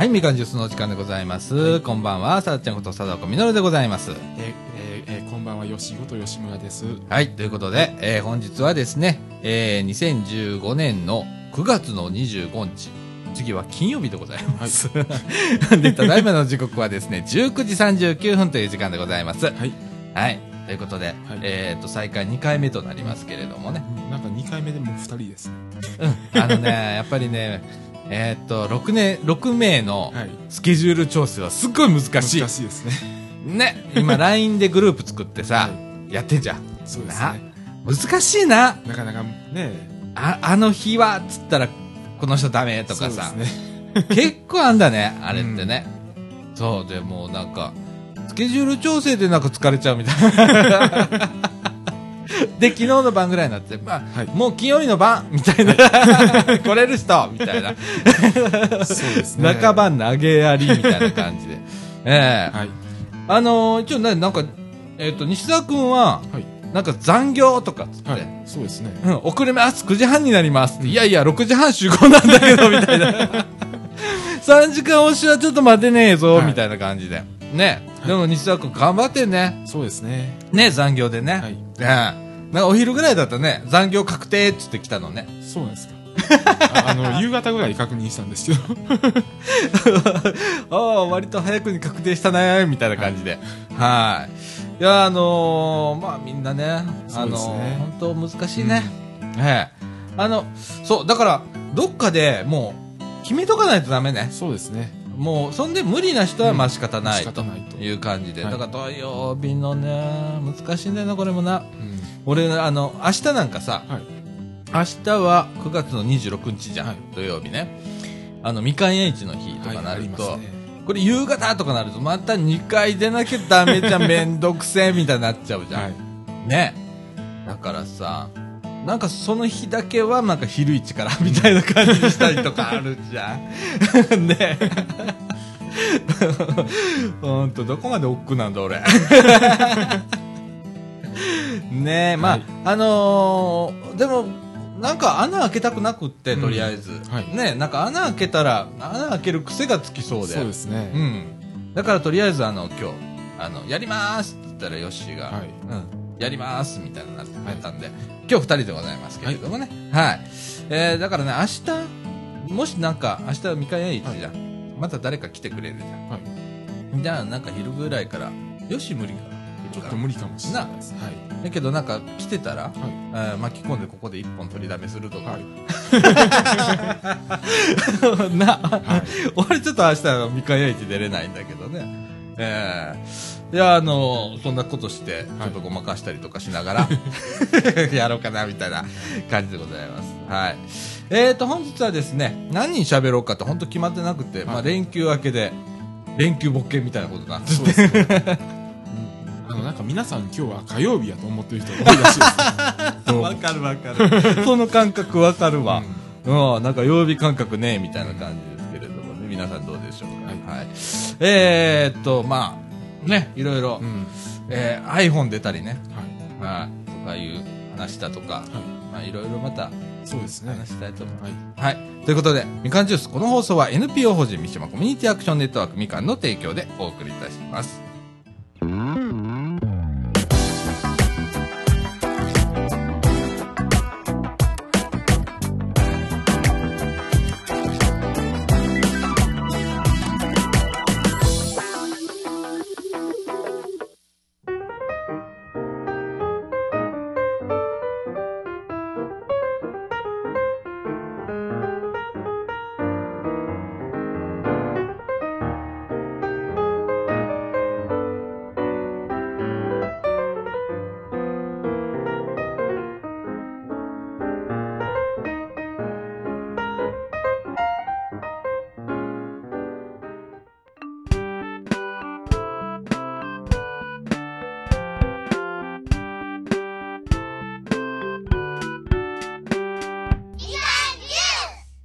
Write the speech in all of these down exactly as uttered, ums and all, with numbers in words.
はい、みかんジュースのお時間でございます、はい、こんばんは、さだちゃんことさだこみのるでございます。えええこんばんは、よしごとよしむらです。はい、ということで、えー、本日はですね、えー、にせんじゅうごねんのくがつのにじゅうごにち、次は金曜日でございます、はい、でただいまの時刻はですねじゅうくじさんじゅうきゅうふんという時間でございます。はい、はいということで、はい、えーと再開にかいめとなりますけれどもね、うん、なんかにかいめでもふたりですね。うん、あのねやっぱりね、えーとろくねんろくめいのスケジュール調整はすっごい難しい難しいですね。ね、今ライン でグループ作ってさ、はい、やってんじゃん。そうですね、難しいな、なかなかね、ああの日はっつったらこの人ダメとかさ、そうですね結構あんだねあれってね、うん、そうでもうなんかスケジュール調整でなんか疲れちゃうみたいなで昨日の晩ぐらいになって、まあはい、もう金曜日の晩みたいな、はい、来れる人みたいなそうです、ね、半ば投げやりみたいな感じでええーはい、あのー、一応なんか、えー、と西澤君は、はい、なんか残業とかっつって、はい、そうですね、うん、遅れますくじはんになります、うん、いやいやろくじはん集合なんだけどみたいなさんじかん押しはちょっと待てねえぞ、はい、みたいな感じでね。でも西澤君頑張ってね。そうですね。ね、残業でね。はい。ええ。なんかお昼ぐらいだったね。残業確定っつって来たのね。そうなんですか。あ, あの、夕方ぐらい確認したんですけど。ああ、割と早くに確定したね、みたいな感じで。はい。はい、いや、あのー、まあみんなね、あのー、本当難しいね。うん、ええ。あの、そう、だから、どっかでもう、決めとかないとダメね。そうですね。もうそんで無理な人はまあ仕方ない、うん、という感じで、はい、だから土曜日のね難しいんだよなこれもな、うん、俺あの明日なんかさ、はい、明日はくがつのにじゅうろくにちじゃん、はい、土曜日ね、あのみかん園市の日とかなると、はいね、これ夕方とかなるとまたにかい出なきゃダメじゃんめんどくせえみたいになっちゃうじゃん、はい、ね、だからさなんかその日だけはなんか昼一からみたいな感じにしたりとかあるじゃんねほんとどこまでおっくなんだ俺ねえ、まあ、はい、あのー、でもなんか穴開けたくなくってとりあえず、うんはい、ねえ、なんか穴開けたら穴開ける癖がつきそうで、そうですね、うん、だからとりあえずあの今日あのやりますって言ったらヨッシーが、はい、うんやりますみたいになってくれたんで、はい、今日ふたりでございますけれどもね、はい、はい、えー、だからね明日もしなんか明日はみかん園市じゃん、はい、また誰か来てくれるじゃん、はい、じゃあなんか昼ぐらいからよし無理かちょっと無理かもしれないです、はい、だけどなんか来てたら、はい、えー、巻き込んでここで一本取りだめするとか、はい、な、はい、俺ちょっと明日はみかん園市出れないんだけどね、えー、いやあのー、そんなことしてちょっとごまかしたりとかしながら、はい、やろうかなみたいな感じでございます。はい、えーと本日はですね何人喋ろうかって本当決まってなくて、はい、まあ、連休明けで連休ボッケみたいなことなんですね。あのなんか皆さん今日は火曜日やと思ってる人多いらしいですね。わかるわかるその感覚わかるわ、うんうん、なんか曜日感覚ねみたいな感じですけれどもね、皆さんどうでしょうか。はい、えー、っとまあねいろいろ、うん、えー、iPhone 出たりね、はい、まあ、とかいう話だとか、はい、まあ、いろいろまたそうですね話したいと思います、はいはい、ということでみかんジュース、この放送は エヌピーオー 法人三島コミュニティアクションネットワークみかんの提供でお送りいたします。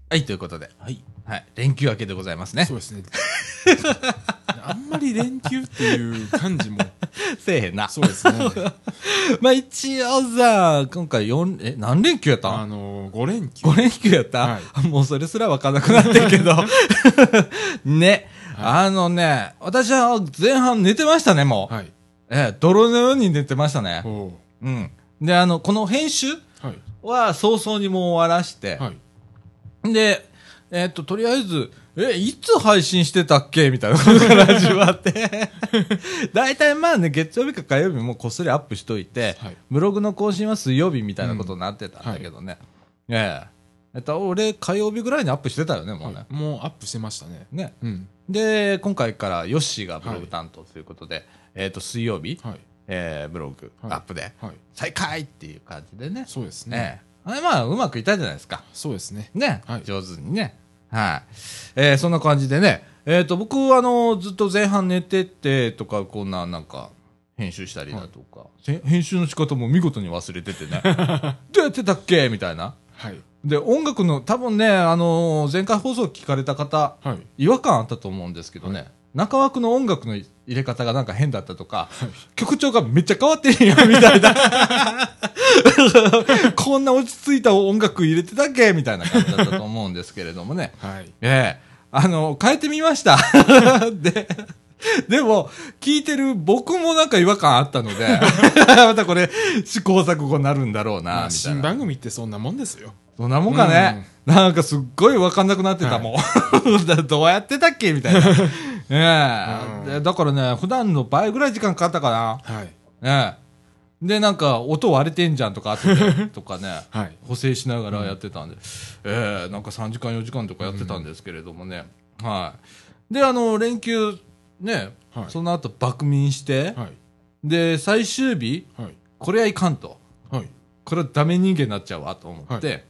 はい、ということで、はい、はい、連休明けでございますね。そうですねあんまりり連休っていう感じもせえへんな。そうですね。まあ一応さ、今回よん、え、何連休やったん？あのー、ご連休。ご連休やった、はい、もうそれすら分からなくなってるけど。ね、はい。あのね、私は前半寝てましたね、もう。はい。えー、泥のように寝てましたね。うん。で、あの、この編集は早々にもう終わらして。はい。で、えー、っと、とりあえず、え、いつ配信してたっけみたいなことから始まって。だいたいまあね、月曜日か火曜日もこっそりアップしといて、はい、ブログの更新は水曜日みたいなことになってたんだけどね。うんはい、ええ。えっと、俺、火曜日ぐらいにアップしてたよね、もうね。はい、もうアップしてましたね。ね。うん。で、今回からヨッシーがブログ担当ということで、はい、えっと、水曜日、はい、えー、ブログアップで、はい、再開っていう感じでね。そうですね。ええ、あれまあ、うまくいったじゃないですか。そうですね。ね。はい、上手にね。はい。えー、そんな感じでね。えっ、ー、と、僕、あのー、ずっと前半寝ててとか、こんな、なんか、編集したりだとか、はい、編集の仕方も見事に忘れててね。どうやってたっけみたいな。はい。で、音楽の、多分ね、あのー、前回放送聞かれた方、はい、違和感あったと思うんですけどね。はい、中枠の音楽の入れ方がなんか変だったとか、はい、曲調がめっちゃ変わってるやん、みたいな。こんな落ち着いた音楽入れてたっけみたいな感じだったと思うんですけれどもね。はい。ええー。あの、変えてみました。で、でも、聞いてる僕もなんか違和感あったので、またこれ、試行錯誤になるんだろうな、みたいな。まあ、新番組ってそんなもんですよ。そんなもんかね。うん、なんかすっごいわかんなくなってたもん。はい、どうやってたっけみたいな。ええ、うん。だからね、普段の倍ぐらい時間かかったかな。はい。ええ。で、なんか、音割れてんじゃんとか、あってとかね、はい、補正しながらやってたんで、うん、えー、なんかさんじかん、よじかんとかやってたんですけれどもね、うん、はい。で、あの、連休、ね、はい、その後、爆眠して、はい、で、最終日、はい、これはいかんと、はい、これはダメ人間になっちゃうわと思って、はい、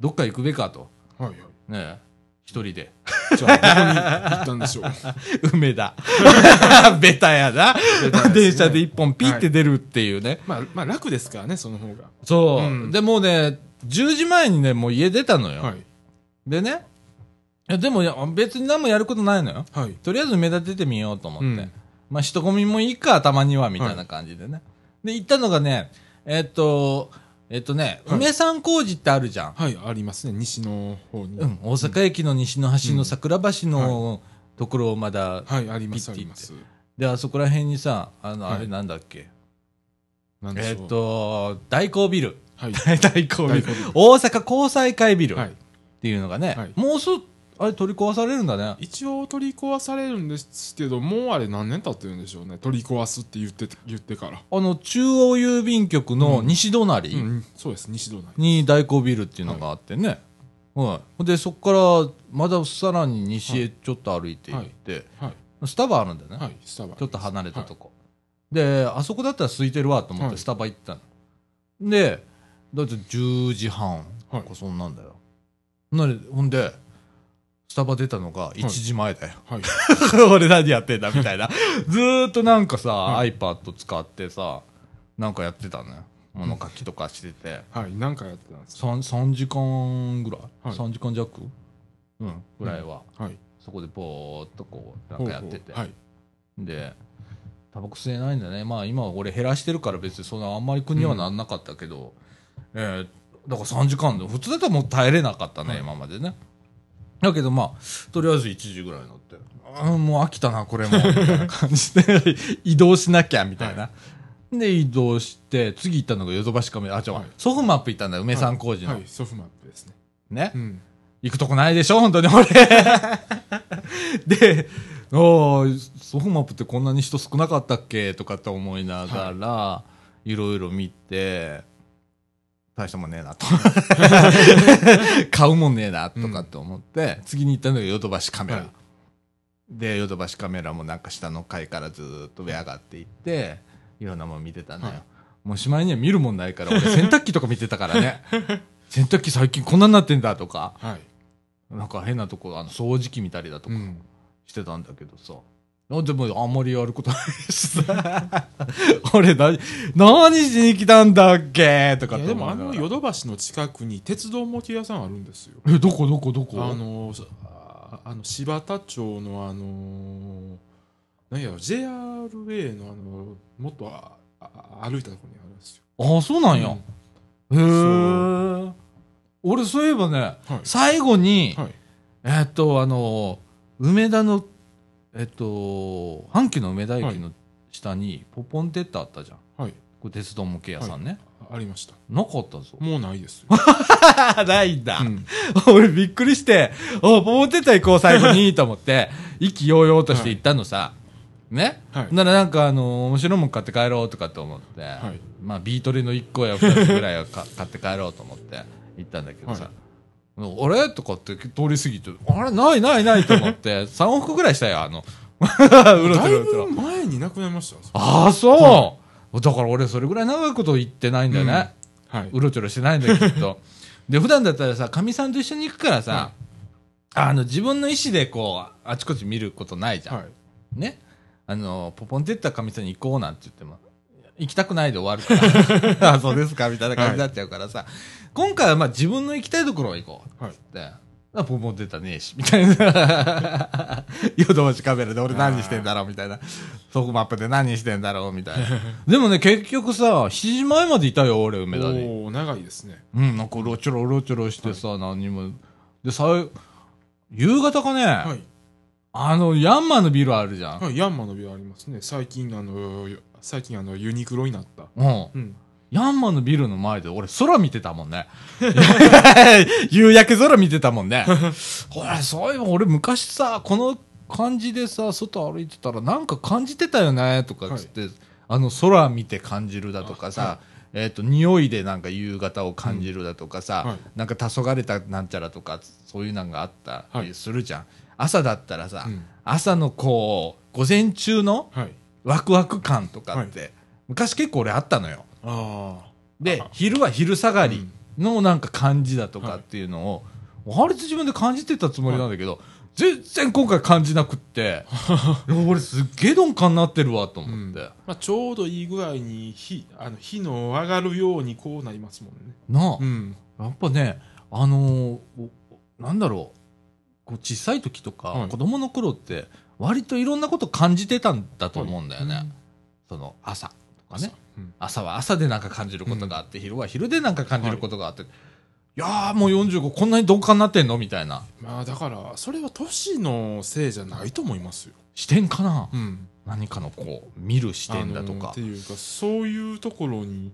どっか行くべかと、はいはい、ね、一人で。じゃあ、どこに行ったんでしょう。梅田。ベタやな。電車で一本ピって出るっていうね。まあ、まあ楽ですからね、その方が。そう。うん、で、もうね、じゅうじまえにね、もう家出たのよ。はい、でね、いやでも別に何もやることないのよ。はい、とりあえず梅田出てみようと思って。うん、まあ、人混みもいいか、たまには、みたいな感じでね。はい、で、行ったのがね、えー、っと、えっとね、はい、梅山工事ってあるじゃん。はい、ありますね、西の方に。うん、大阪駅の西の端の桜橋のところをまだ、はい、あります、あります。で、あそこら辺にさ、あの、あれなんだっけ。はい、えっと、大光ビル。はい。大光ビル。大阪交際会ビル。っていうのがね、はい、もうすぐ、あれ取り壊されるんだね。一応取り壊されるんですけど、もうあれ何年経ってるんでしょうね。取り壊すって言って、言ってから。あの、中央郵便局の西隣、うんうん、そうです、西隣。に大光ビルっていうのがあってね。はい。で、そこから、まださらに西へちょっと歩いて行って、はいはい、スタバあるんだよね。はい、スタバ。ちょっと離れたとこ。はい、で、あそこだったら空いてるわと思ってスタバ行ったの。はい、で、だってじゅうじはん、はい、そんなんだよ。なに、ほんで、スタバ出たのがいちじまえだよ。はいはい、俺何やってんだみたいな。ずーっとなんかさ、はい、iPad 使ってさ、なんかやってたのよ。物書きとかしてて。はい、なんかやってたんですか 3, さんじかんぐらい、はい、?さんじかん弱うん、ぐらいは。はい。そこでぼーっとこう、なんかやってて。はい。で、タバコ吸えないんだね。まあ今俺減らしてるから別にそんなあんまり国にはなんなかったけど、うん、えー、だからさんじかんで、普通だったらもう耐えれなかったね、はい、今までね。だけどまあ、とりあえずいちじぐらいになって、ああ、もう飽きたな、これも、みたいな感じで、移動しなきゃ、みたいな。はい、で、移動して、次行ったのがヨドバシカメラ、あ、ちょ、はい、ソフマップ行ったんだよ、梅山工事の、はい。はい、ソフマップですね。ね、うん、行くとこないでしょ、本当に俺。で、おー、ソフマップってこんなに人少なかったっけとかって思いながら、はい、いろいろ見て、大したもんねえなと買うもんねえなとかって思って、うん、次に行ったのがヨドバシカメラ、はい、でヨドバシカメラもなんか下の階からずーっと上上がっていっていろんなもん見てたのよ、はい、もうしまいには見るもんないから俺洗濯機とか見てたからね洗濯機最近こんなになってんだとか、はい、なんか変なとこあの掃除機見たりだとかしてたんだけどさ、うんでも、あんまりやることないしさ。俺、何、何しに来たんだっけとかって。でも、あの、ヨドバシの近くに鉄道模型屋さんあるんですよ。え、どこどこどこあの、あの、柴田町のあのー、なんやろ、 ジェイアールエー のあのもっとああ歩いたところにあるんですよ。ああ、そうなんや。うん、へえ。俺そういえばね、はい、最後に、はい、えー、っとあの梅田のえっと阪急の梅田駅の下にポポンテッタあったじゃん。はい。これ鉄道模型屋さんね。はい、ありました。なかったぞ。もうないですよ。ないんだ。うん、俺びっくりして、お、ポンテッタ行こう最後にと思って、意気揚々として行ったのさ。はい、ね、はい、ならなんかあのー、面白いもん買って帰ろうとかと思って、はい、まあビートルのいっこやふたつぐらいは買って帰ろうと思って行ったんだけどさ、はい、あれとかって通り過ぎて、あれないないないと思って、さん億ぐらいしたよ、あの。うろちょろうろ。だいぶ前になくなりました。ああ、そう、はい、だから俺それぐらい長いこと言ってないんだよね、うん、はい、うろちょろしてないんだよきっと。で普段だったらさ、かみさんと一緒に行くからさ、はい、あの自分の意思でこうあちこち見ることないじゃん、はい、ね、あのポポンテッタかみさんに行こうなんて言っても行きたくないで終わるからあ、そうですかみたいな感じになっちゃうからさ、はい、今回はまあ自分の行きたいところへ行こうっつって、はい、あ、ポポンテッタねえしみたいな、ヨドバシカメラで俺何してんだろうみたいな、そこマップで何してんだろうみたいな。でもね、結局さ、しちじまえまでいたよ俺梅田に。おー、長いですね。うん、なんかうろちょろうろちょろしてさ、はい、何もでさ、夕方かね、はい、あのヤンマーのビルあるじゃん、はい、ヤンマーのビルありますね。最近あの最近あのユニクロになった、うん、うん、ヤンマのビルの前で俺空見てたもんね。夕焼け空見てたもんね。ほら、そういえば俺昔さ、この感じでさ、外歩いてたらなんか感じてたよね、とかつって、はい、あの空見て感じるだとかさ、はい、えっと、匂いでなんか夕方を感じるだとかさ、うん、はい、なんか黄昏たなんちゃらとか、そういうなんがあったりするじゃん。はい、朝だったらさ、うん、朝のこう、午前中のワクワク感とかって、はい、昔結構俺あったのよ。あで、昼は昼下がりのなんか感じだとかっていうのを、うん、はい、あれ自分で感じてたつもりなんだけど、はい、全然今回感じなくって俺すっげえ鈍感になってるわと思って、うん、まあ、ちょうどいい具合に 火, あの火の上がるようにこうなりますもんね。なあ、うん、やっぱね、あのー、なんだろ う, こう小さい時とか、はい、子供の頃って割といろんなこと感じてたんだと思うんだよね、はい、うん、その朝とかね、うん、朝は朝でなんか感じることがあって、うん、昼は昼でなんか感じることがあって、はい、いやーもうよんじゅうごこんなに鈍感になってんのみたいな。まあだからそれは年のせいじゃないと思いますよ。視点かな、うん、何かのこう見る視点だとか、あのー、っていうかそういうところに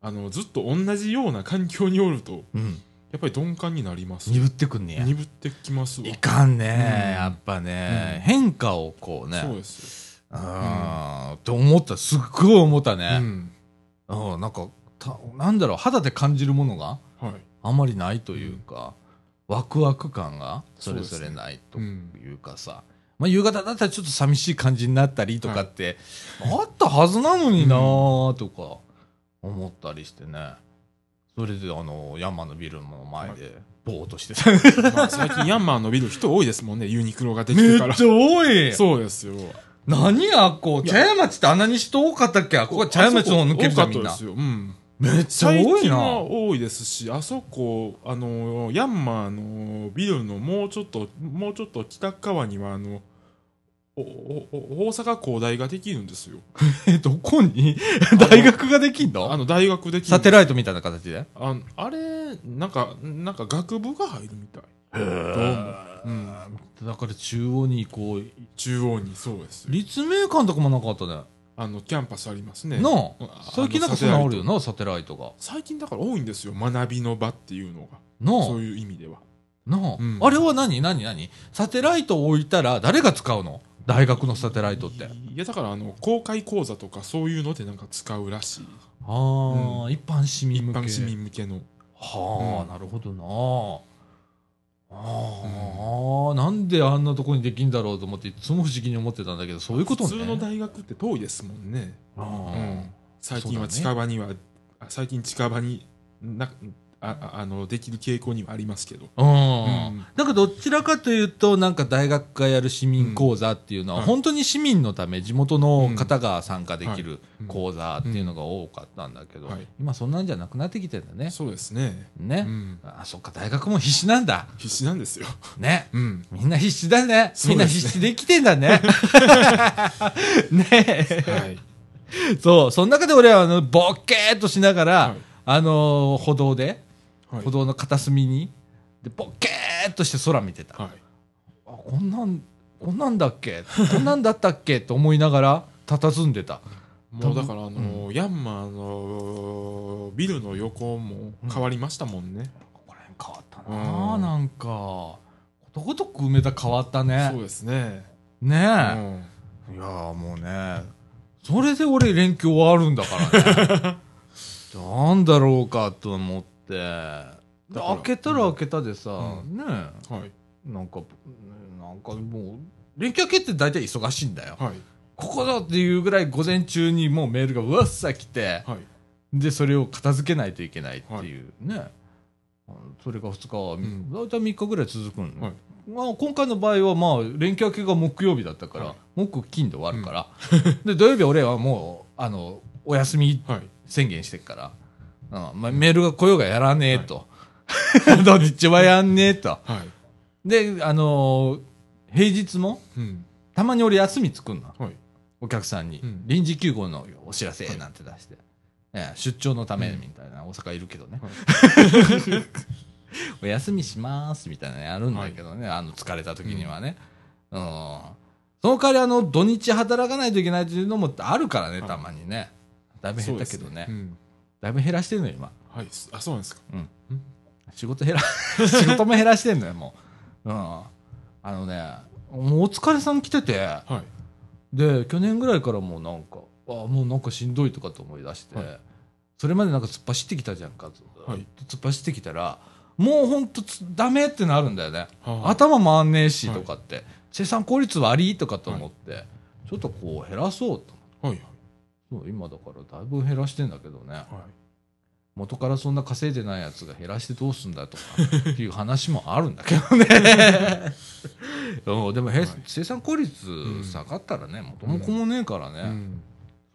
あのずっと同じような環境におると、うん、やっぱり鈍感になります。鈍ってくんねや。鈍ってきますわ。いかんね、うん、やっぱね、うん、変化をこうね。そうですよ。あ、うん、って思った。すっごい思ったね、うん、あ、なんかたなんだろう、肌で感じるものがあんまりないというか、うん、ワクワク感がそれぞれないというかさ、うん、まあ、夕方だったらちょっと寂しい感じになったりとかって、はい、あったはずなのになーとか思ったりしてね。それであのヤンマーのビルの前でボーっとしてた、はい、まあ最近ヤンマーのビル人多いですもんね。ユニクロができてからめっちゃ多い。そうですよ。何や、こう茶屋町ってあんなに人多かったっけ。ここは茶屋町を抜けるかみんな、うん、めっちゃ多いな。最近は多いですし、あそこあのヤンマーのビルのもうちょっともうちょっと北側にはあのおお大阪工大ができるんですよ。えどこに大学ができんの？あの大学できる。サテライトみたいな形で。あのあれなんかなんか学部が入るみたい。へえ。うん、だから中央にこう中央にそうです。立命館とかもなかったね。あのキャンパスありますね。なあ、最近なんかそんなあるよな、サテライトが。最近だから多いんですよ、学びの場っていうのが。なあ、そういう意味ではなあ、うん、あれは何何何サテライトを置いたら誰が使うの？大学のサテライトって。いやだからあの公開講座とかそういうのでなんか使うらしい。ああ、うん、一般市民向け。一般市民向けの。はあ、うん、なるほどな。あ、うん、なんであんなとこにできんだろうと思っていつも不思議に思ってたんだけど、そういうことね。普通の大学って遠いですもんね。あ、うん、最近は近場には、ね、最近近場になああのできる傾向にはありますけど、うん、なんかどちらかというとなんか大学がやる市民講座っていうのは、うん、本当に市民のため地元の方が参加できる講座っていうのが多かったんだけど、うんはい、今そんなんじゃなくなってきてるんだね。そうですね。ね、うん、あそっか大学も必死なんだ。必死なんですよ。ね、うん、みんな必死だね。みんな必死できてんだね。ねえ、はい、そうその中で俺はあのボッケーっとしながら、はい、あの歩道で。はい、歩道の片隅にでボッケーっとして空見てた、はい、あこんなんこんなんだっけこんなんだったっけと思いながら佇んでた。もうだからあの、うん、ヤンマーのビルの横も変わりましたもんね、うん、ここら辺変わったな、うん、なんかことごとく梅田変わったね。そうですね。ねえ、うん、いやもうねそれで俺連休はあるんだからね。なんだろうかと思ってで開けたら開けたでさ、うん、ねえ、はい、なんかなんかもう連休明けって大体忙しいんだよ、はい、ここだっていうぐらい午前中にもうメールがうわっさ来て、はい、でそれを片付けないといけないっていう、はい、ねそれがふつか、うん、大体みっかぐらい続くん、はい、まあ、今回の場合はまあ連休明けが木曜日だったから、はい、木金で終わるから、うん、で土曜日俺はもうあのお休み宣言してるから、はい、うんまあ、メールが来ようがやらねえと、はい、どっちはやんねえと、はい、で、あのー、平日も、うん、たまに俺休み作るの、はい、お客さんに、うん、臨時休校のお知らせなんて出して、はいね、出張のためみたいな、うん、大阪いるけどね、はい、お休みしますみたいなのやるんだけどね、はい、あの疲れた時にはね、うんうん、その代わりあの土日働かないといけないというのもあるからね、たまにねだいぶ減ったけどね、だいぶ減らしてんのよ今。はい、あ、そうなんですか。うん。仕事減ら仕事も減らしてんのよもう。うん。あのね、もうお疲れさん来てて、はい、で去年ぐらいからもうなんかあもうなんかしんどいとかと思い出して、はい、それまでなんか突っ走ってきたじゃんか、はい、突っ走ってきたらもう本当ダメってなるんだよね。はい、頭回んねえしとかって、はい、生産効率悪いとかと思って、はい、ちょっとこう減らそうと思って。はい。そう今だからだいぶ減らしてんだけどね、はい、元からそんな稼いでないやつが減らしてどうすんだとかっていう話もあるんだけどね。でも、はい、生産効率下がったらね、うん、元も子もねえからね、うん、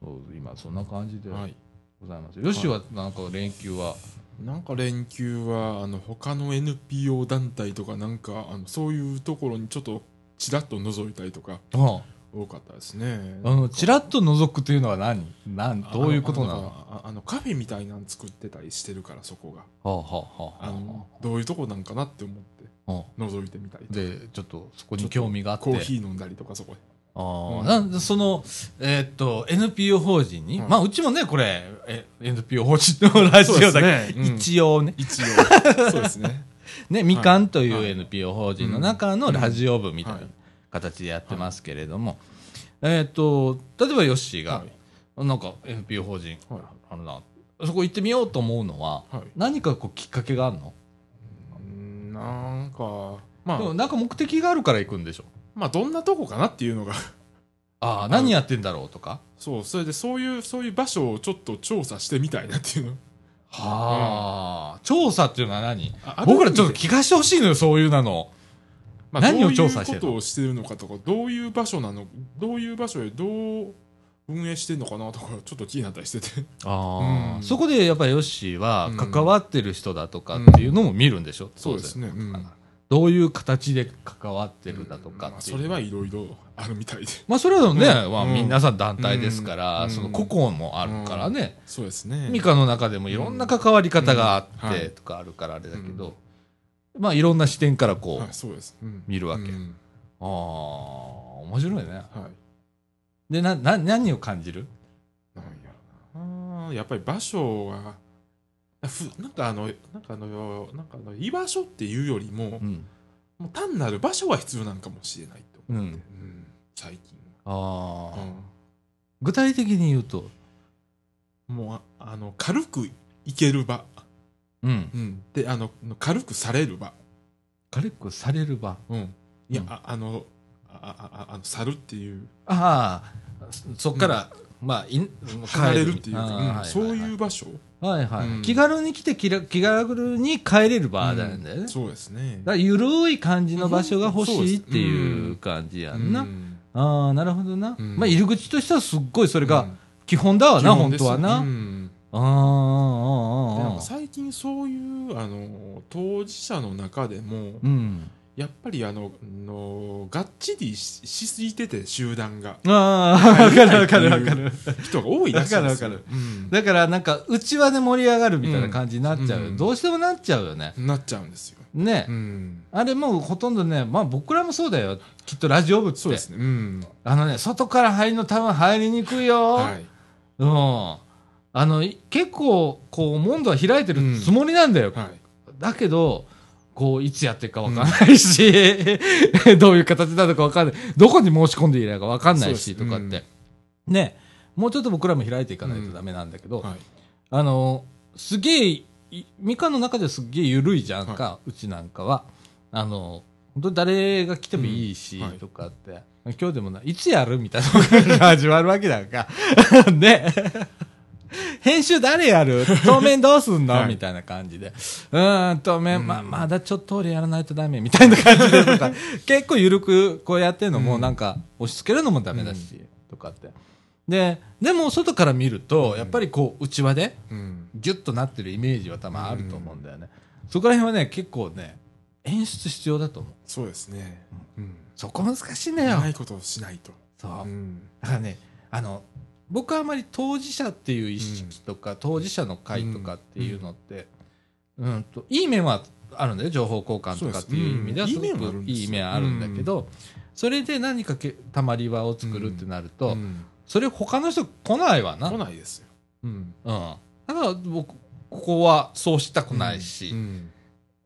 そう今そんな感じでございます、はい、よしはなんか連休はなんか連休はあの他の エヌピーオー 団体とかなんかあのそういうところにちょっとちらっと覗いたりとか、ああ多かったですね。あのチラッと覗くというのは何なんどういうことなの。あのあのカフェみたいなの作ってたりしてるからそこが、はあはあ、あのどういうとこなんかなって思って、はあ、覗いてみたりとかでちょっとそこに興味があってコーヒー飲んだりとかそこで、あ、うん、なんでその、えー、っと エヌピーオー 法人に、はい、まあうちもねこれえ エヌピーオー 法人のラジオだけ、ね、一応ね、うん、一応そうですね。ねみかんという エヌピーオー 法人の中のラジオ部みたいな、はいはい形でやってますけれども、はい、えっ、ー、と例えばヨッシーが、はい、なんか エヌピーオー 法人、はい、あのなそこ行ってみようと思うのは、はい、何かこうきっかけがあるの？なんかまあでもなんか目的があるから行くんでしょ。まあどんなとこかなっていうのがああ何やってんだろうとか。そうそれでそういうそういう場所をちょっと調査してみたいなっていうの。はあ、うん、調査っていうのは何？僕らちょっと聞かしてほしいのよそういうなの。まあ、何を調査してるの？どういうことをしてるのかとか、どういう場所なの、どういう場所へどう運営してるのかなとか、ちょっと気になったりしてて。あ、うん、そこでやっぱりヨッシーは関わってる人だとかっていうのも見るんでしょ、うん、そうですね、うん。どういう形で関わってるだとかっていう、うんまあ、それはいろいろあるみたいで。まあそれはね、うんまあ、皆さん団体ですから、うん、その個々もあるからね、うん。そうですね。ミカの中でもいろんな関わり方があってとかあるからあれだけど。うんはいまあいろんな視点からこう、はいそうですうん、見るわけ、うん、ああ面白いね、はい、でなな何を感じるなんやなやっぱり場所はなんかあのなんかあのなんかあの居場所っていうよりも、うん、もう単なる場所は必要なんかもしれないと思って、うんうん、最近あ、うん、具体的に言うともうあの軽く行ける場うんうん、であの軽くされる場軽くされる場、うん、いや、うん、あ, あのあああの去るっていうああそっからまあ、離れるっていうか、うんはい、そういう場所、はいはいうん、気軽に来て気軽に帰れる場だよね、うん、そうですね。だから緩い感じの場所が欲しいっていう感じやんな、うんうん、ああなるほどな、うんまあ、入り口としてはすっごいそれが基本だわな、うん、本当はな、うん、あああああ最近そういうあの当事者の中でも、うんやっぱりあののがっちり し, しすぎてて集団がああ分かる分かる分かる人が多いらしいんですよ。分かる分かる、うん、だからなんか内輪で盛り上がるみたいな感じになっちゃう、うん、どうしてもなっちゃうよね。なっちゃうんですよね、うん、あれもうほとんどね、まあ、僕らもそうだよきっとラジオ部ってそうですね、うん、あのね外から入るの多分入りにくいよ、はい、うんあの結構こう門戸は開いてるつもりなんだよ、うんはい、だけどこういつやってるか分かんないし、うん、どういう形なのか分かんない、どこに申し込んでいれば分かんないしとかって、うん、ねもうちょっと僕らも開いていかないとダメなんだけど、うんはい、あのすげえみかんの中ではすげえ緩いじゃんか、はい、うちなんかはあの本当に誰が来てもいいし、うんはい、とかって今日でもないつやるみたいなのが始まるわけだからね編集誰やる当面どうすんの、はい、みたいな感じでうーん当面、うん、ま, まだちょっと俺やらないとダメみたいな感じでとか結構緩くこうやってるのもなんか押し付けるのもダメだし、うん、とかってででも外から見るとやっぱりこう内輪でギュッとなってるイメージは多分あると思うんだよね、うん、そこら辺はね結構ね演出必要だと思う。そうですね、うんうん、そこ難しいねよないことをしないとそう、うん、だからねあの僕はあまり当事者っていう意識とか、うん、当事者の会とかっていうのって、うんうん、といい面はあるんだよ情報交換とかっていう意味ではすごくいい面はあるんだけど、うん、それで何かけたまり場を作るってなると、うん、それ他の人来ないわな来ないですよ、うんうん、だから僕ここはそうしたくないし、うんうん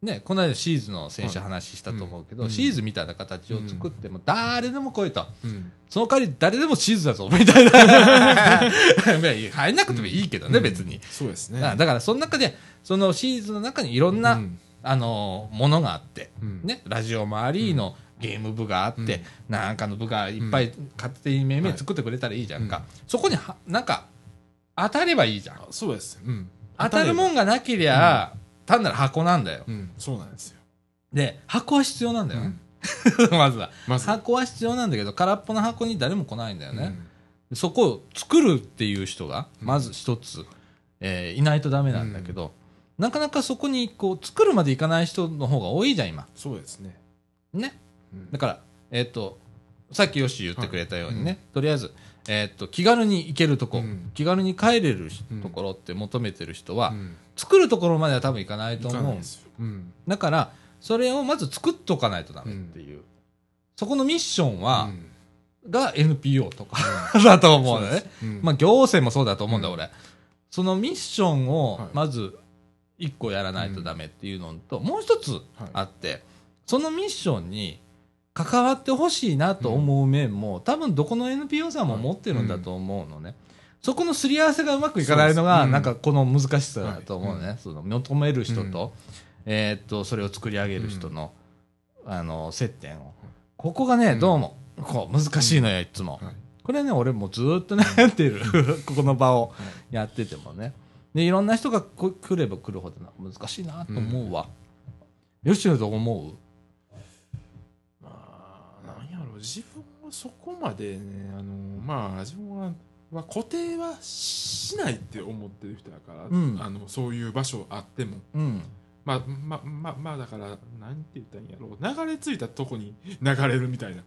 ね、この間シーズの選手話したと思うけど、はいうん、シーズみたいな形を作っても誰でも来いと、うん、その代わり誰でもシーズだぞみたいな入んなくてもいいけどね、うん、別にそうですね。だからその中でそのシーズの中にいろんな、うん、あのものがあって、うんね、ラジオ周りのゲーム部があって、うん、なんかの部がいっぱい勝手にめいめい作ってくれたらいいじゃんか、はい、そこにはなんか当たればいいじゃん。そうです、うん、当たるもんがなけりゃ、うん単なる箱なんだよ、うん、そうなんですよ。で箱は必要なんだよね、うん、まずは、まずは箱は必要なんだけど空っぽの箱に誰も来ないんだよね、うん、そこを作るっていう人がまず一つ、うんえー、いないとダメなんだけど、うん、なかなかそこにこう作るまでいかない人の方が多いじゃん今。そうですねね、うん、だから、えー、っとさっきよし言ってくれたようにね、はいうん、とりあえず、えー、っと気軽に行けるとこ、うん、気軽に帰れるところって求めてる人は、うん、作るところまでは多分行かないと思うんですよ、うん、だからそれをまず作っとかないとダメっていう、うん、そこのミッションは、うん、が エヌピーオー とかだと思うのね、うんまあ、行政もそうだと思うんだ、うん、俺そのミッションをまずいっこやらないとダメっていうのと、はい、もう一つあって、はい、そのミッションに関わってほしいなと思う面も、うん、多分どこの エヌピーオー さんも持ってるんだと思うのね、うん、そこのすり合わせがうまくいかないのが、うん、なんかこの難しさだと思うね、はい、その求める人と、うん、えー、っとそれを作り上げる人の、うん、あの接点をここがね、うん、どうもこう難しいのよいつも、うんはい、これね俺もずっと悩んでるここの場をやっててもねでいろんな人が来れば来るほど難しいなと思うわ、うん、よしのどう思う？自分はそこまでねあのまあ自分は、まあ、固定はしないって思ってる人だから、うん、あのそういう場所あっても、うん、まあまあまあ、まあ、だから何て言ったんやろう流れ着いたとこに流れるみたいな、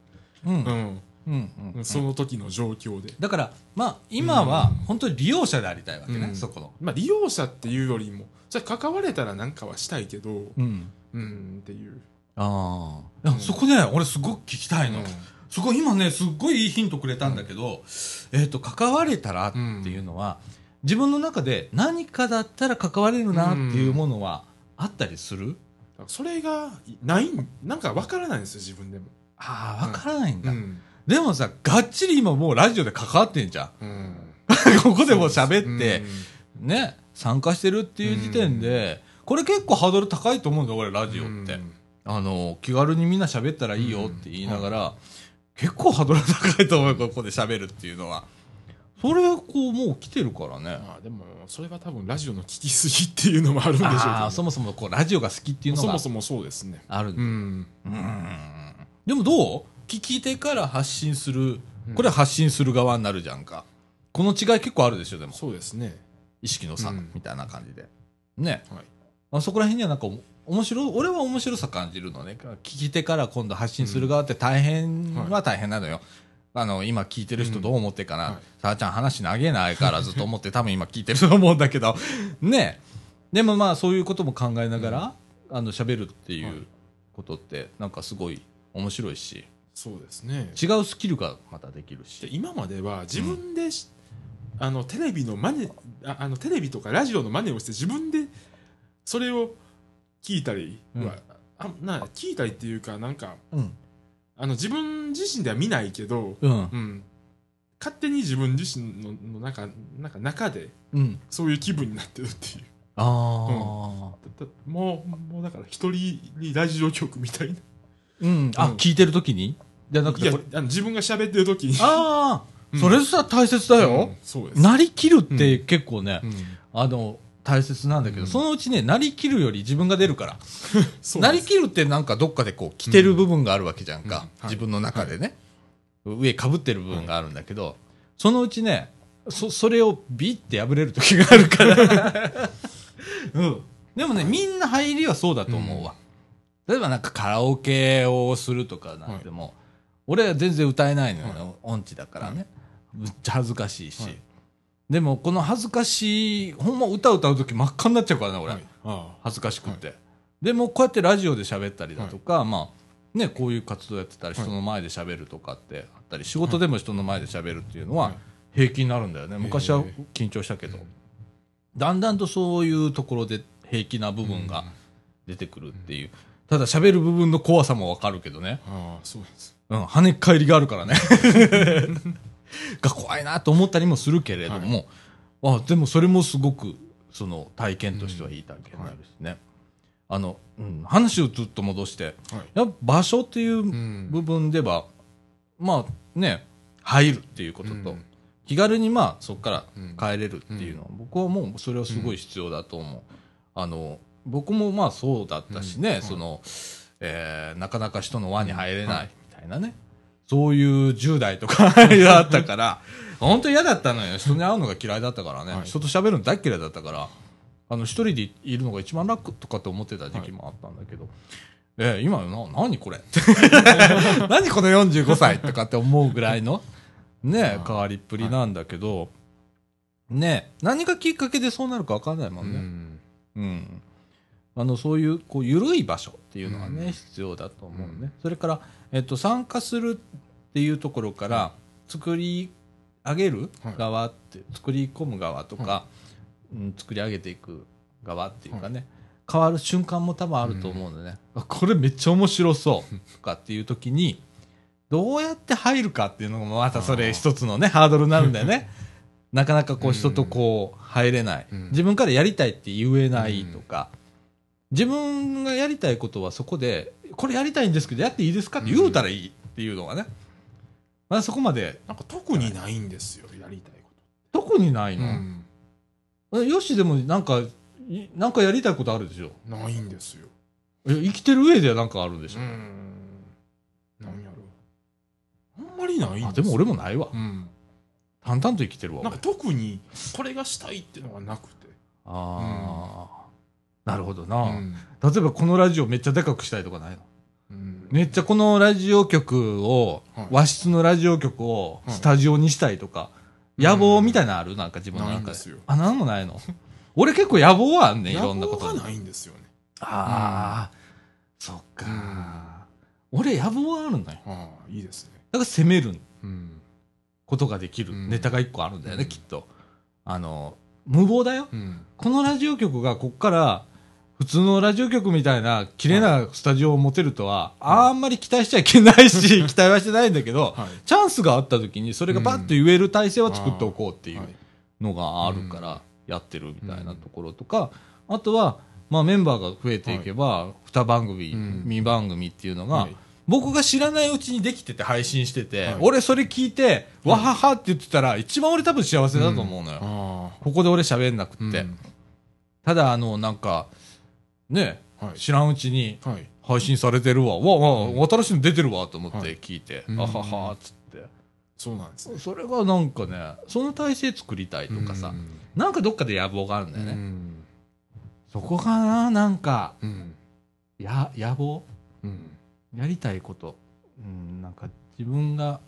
うんうんうんうん、その時の状況でだからまあ今は本当に利用者でありたいわけね、うん、そこの、まあ、利用者っていうよりもじゃあ関われたらなんかはしたいけど、うんうん、っていうあうん、そこね俺すごく聞きたいの、うん、そこ今ねすっごいいいヒントくれたんだけど、うんえー、と関われたらっていうのは、うん、自分の中で何かだったら関われるなっていうものはあったりする、うん、それがないなんか分からないんですよ自分でもああ分からないんだ、うん、でもさがっちり今もうラジオで関わってんじゃん、うん、ここでもう喋って、うん、ね参加してるっていう時点で、うん、これ結構ハードル高いと思うんだ俺ラジオって、うんあの気軽にみんな喋ったらいいよって言いながら、うんはい、結構ハードル高いと思うここで喋るっていうのはそれこうもう来てるからね。まあでもそれは多分ラジオの聞きすぎっていうのもあるんでしょうけど、ね、あそもそもこうラジオが好きっていうのがそもそもそうですねあるんで、うんうん、でもどう聞き手から発信する、これは発信する側になるじゃんか、この違い結構あるでしょ。でもそうですね、意識の差みたいな感じで、うん、ね、はい、あそこら辺にはなんか面白、俺は面白さ感じるのね。聞き手から今度発信する側って大変は大変なのよ、うん、はい、あの今聞いてる人どう思ってかな、さあ、うん、はい、ちゃん話投げないからずっと思って多分今聞いてると思うんだけどね。でもまあそういうことも考えながら、うん、あの喋るっていうことってなんかすごい面白いし、そうですね、違うスキルがまたできるし。で今までは自分で、うん、あのテレビのマネ、あ、あのテレビとかラジオのマネをして自分でそれを聞いたり、うん、あな聞いたりっていうかなんか、うん、あの自分自身では見ないけど、うんうん、勝手に自分自身の、のなんか、なんか中で、うん、そういう気分になってるっていう。ああ、うん、もう、もうだから一人にラジオ局みたいな、うん、うん、あ、聞いてる時にじゃなくて、いや、あの自分が喋ってる時に、ああ、うん、それさ大切だよ、うんうん、そうです。なりきるって結構ね、うんうん、あの大切なんだけど、うん、そのうちね、なりきるより自分が出るからなりきるってなんかどっかでこう着てる部分があるわけじゃんか、うんうん、はい、自分の中でね、はい、上かぶってる部分があるんだけど、はい、そのうちね そ, それをビッて破れる時があるから、うん、でもね、はい、みんな入りはそうだと思うわ、うん、例えばなんかカラオケをするとかなんても、はい、俺は全然歌えないのよ、はい、音痴だからね、む、はい、っちゃ恥ずかしいし、はい、でもこの恥ずかしい、ほんま歌歌う時真っ赤になっちゃうからね俺、はい、ああ恥ずかしくって、はい、でもこうやってラジオで喋ったりだとか、はい、まあね、こういう活動やってたり人の前で喋るとかってあったり、仕事でも人の前で喋るっていうのは平気になるんだよね。昔は緊張したけど、だんだんとそういうところで平気な部分が出てくるっていう。ただ喋る部分の怖さもわかるけどね。ああ、そうです。うん、跳ね返りがあるからねが怖いなと思ったりもするけれども、はい、あでもそれもすごくその体験としてはいい体験になるしね、うん、はい、あの、うん、話をずっと戻して、はい、やっぱ場所っていう部分では、うん、まあね、入るっていうことと、うん、気軽にまあそこから帰れるっていうのは、うん、僕はもうそれはすごい必要だと思う、うん、あの僕もまあそうだったしね、うん、はい、その、えー、なかなか人の輪に入れないみたいなね、そういうじゅう代とかだったから、本当に嫌だったのよ。人に会うのが嫌いだったからね。はい、人と喋るの大嫌いだったから、あの、一人でいるのが一番楽とかって思ってた時期もあったんだけど、はい、えー、今な、何これ何このよんじゅうごさいとかって思うぐらいの、ね、変わりっぷりなんだけど、ね、何がきっかけでそうなるか分かんないもんね。うん、うん、あのそういうこう緩い場所っていうのはね、うん、必要だと思うね、うん、それから、えっと、参加するっていうところから作り上げる側って、はい、作り込む側とか、はい、うん、作り上げていく側っていうかね、はい、変わる瞬間も多分あると思うんだね、うん、これめっちゃ面白そうとかっていう時にどうやって入るかっていうのもまたそれ一つのねハードルになるんだよねなかなかこう人とこう入れない、うん、自分からやりたいって言えないとか、うん、自分がやりたいことはそこでこれやりたいんですけどやっていいですかって言うたらいいっていうのがね、うん、まだそこまでなんか特にないんですよ、やりたいこと特にないの、うん、よし、でもなんかなんかやりたいことあるでしょ。ないんですよ。生きてる上ではなんかあるでしょ。うん、何やろう、あんまりないんですよ。あ、でも俺もないわ、うん、淡々と生きてるわ。なんか特にこれがしたいっていうのがなくてああ、うん、なるほどな、うん、例えばこのラジオめっちゃでかくしたいとかないの、うん、めっちゃこのラジオ局を、はい、和室のラジオ局をスタジオにしたいとか、はい、野望みたいなのある、なんか自分の中で。ないんですよ。あ、なんもないの俺結構野望はあんねん、いろんなこと。野望がないんですよね。ああ、うん、そっか、うん、俺野望はあるんだよ。ああ、いいですね。だから攻める、うん、ことができる、うん、ネタが一個あるんだよね、うん、きっとあの無謀だよ、うん、このラジオ局がこっから普通のラジオ局みたいな綺麗なスタジオを持てるとは、はい、あんまり期待しちゃいけないし、期待はしてないんだけど、はい、チャンスがあった時にそれがバッと言える体制は作っておこうっていうのがあるからやってるみたいなところとか、うん、あとは、まあ、メンバーが増えていけば、はい、にばんぐみ、うん、にばんぐみっていうのが僕が知らないうちにできてて配信してて、はい、俺それ聞いて、うん、わははって言ってたら一番俺多分幸せだと思うのよ、うん、ここで俺喋んなくって、うん、ただあのなんかね、はい、知らんうちに配信されてるわ、はい、わわ、うん、新しいの出てるわと思って聞いて、はい、あははっつって、うん、そうなんですね。それがなんかね、その体制作りたいとかさ、うん、なんかどっかで野望があるんだよね、うん、そこかな、なんか、うん、や野望、うんやりたいこと、うん、なんか自分が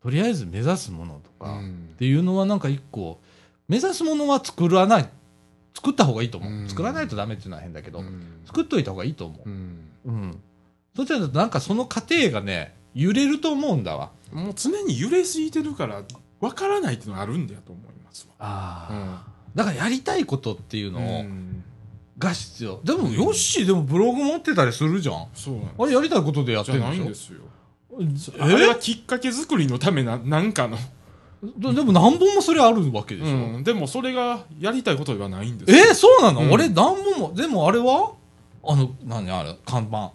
とりあえず目指すものとかっていうのはなんか一個目指すものは作らない作った方がいいと思う、うん、作らないとダメっていうのは変だけど、うん、作っといた方がいいと思う、うんうん、どちらかとなんかその過程がね揺れると思うんだわ。もう常に揺れすぎてるからわからないっていうのがあるんだと思いますわ。あ、うん、だからやりたいことっていうのを、うんが必要。でもヨッシーでもブログ持ってたりするじゃん。そうなんです。あれやりたいことでやってるんでしょ。じゃないんですよ。あれはきっかけ作りのためななんかので, でも何本もそれあるわけでしょ、うん、でもそれがやりたいことではないんですよ。えー、そうなの、うん、俺何本も。でもあれはあの何あれ看板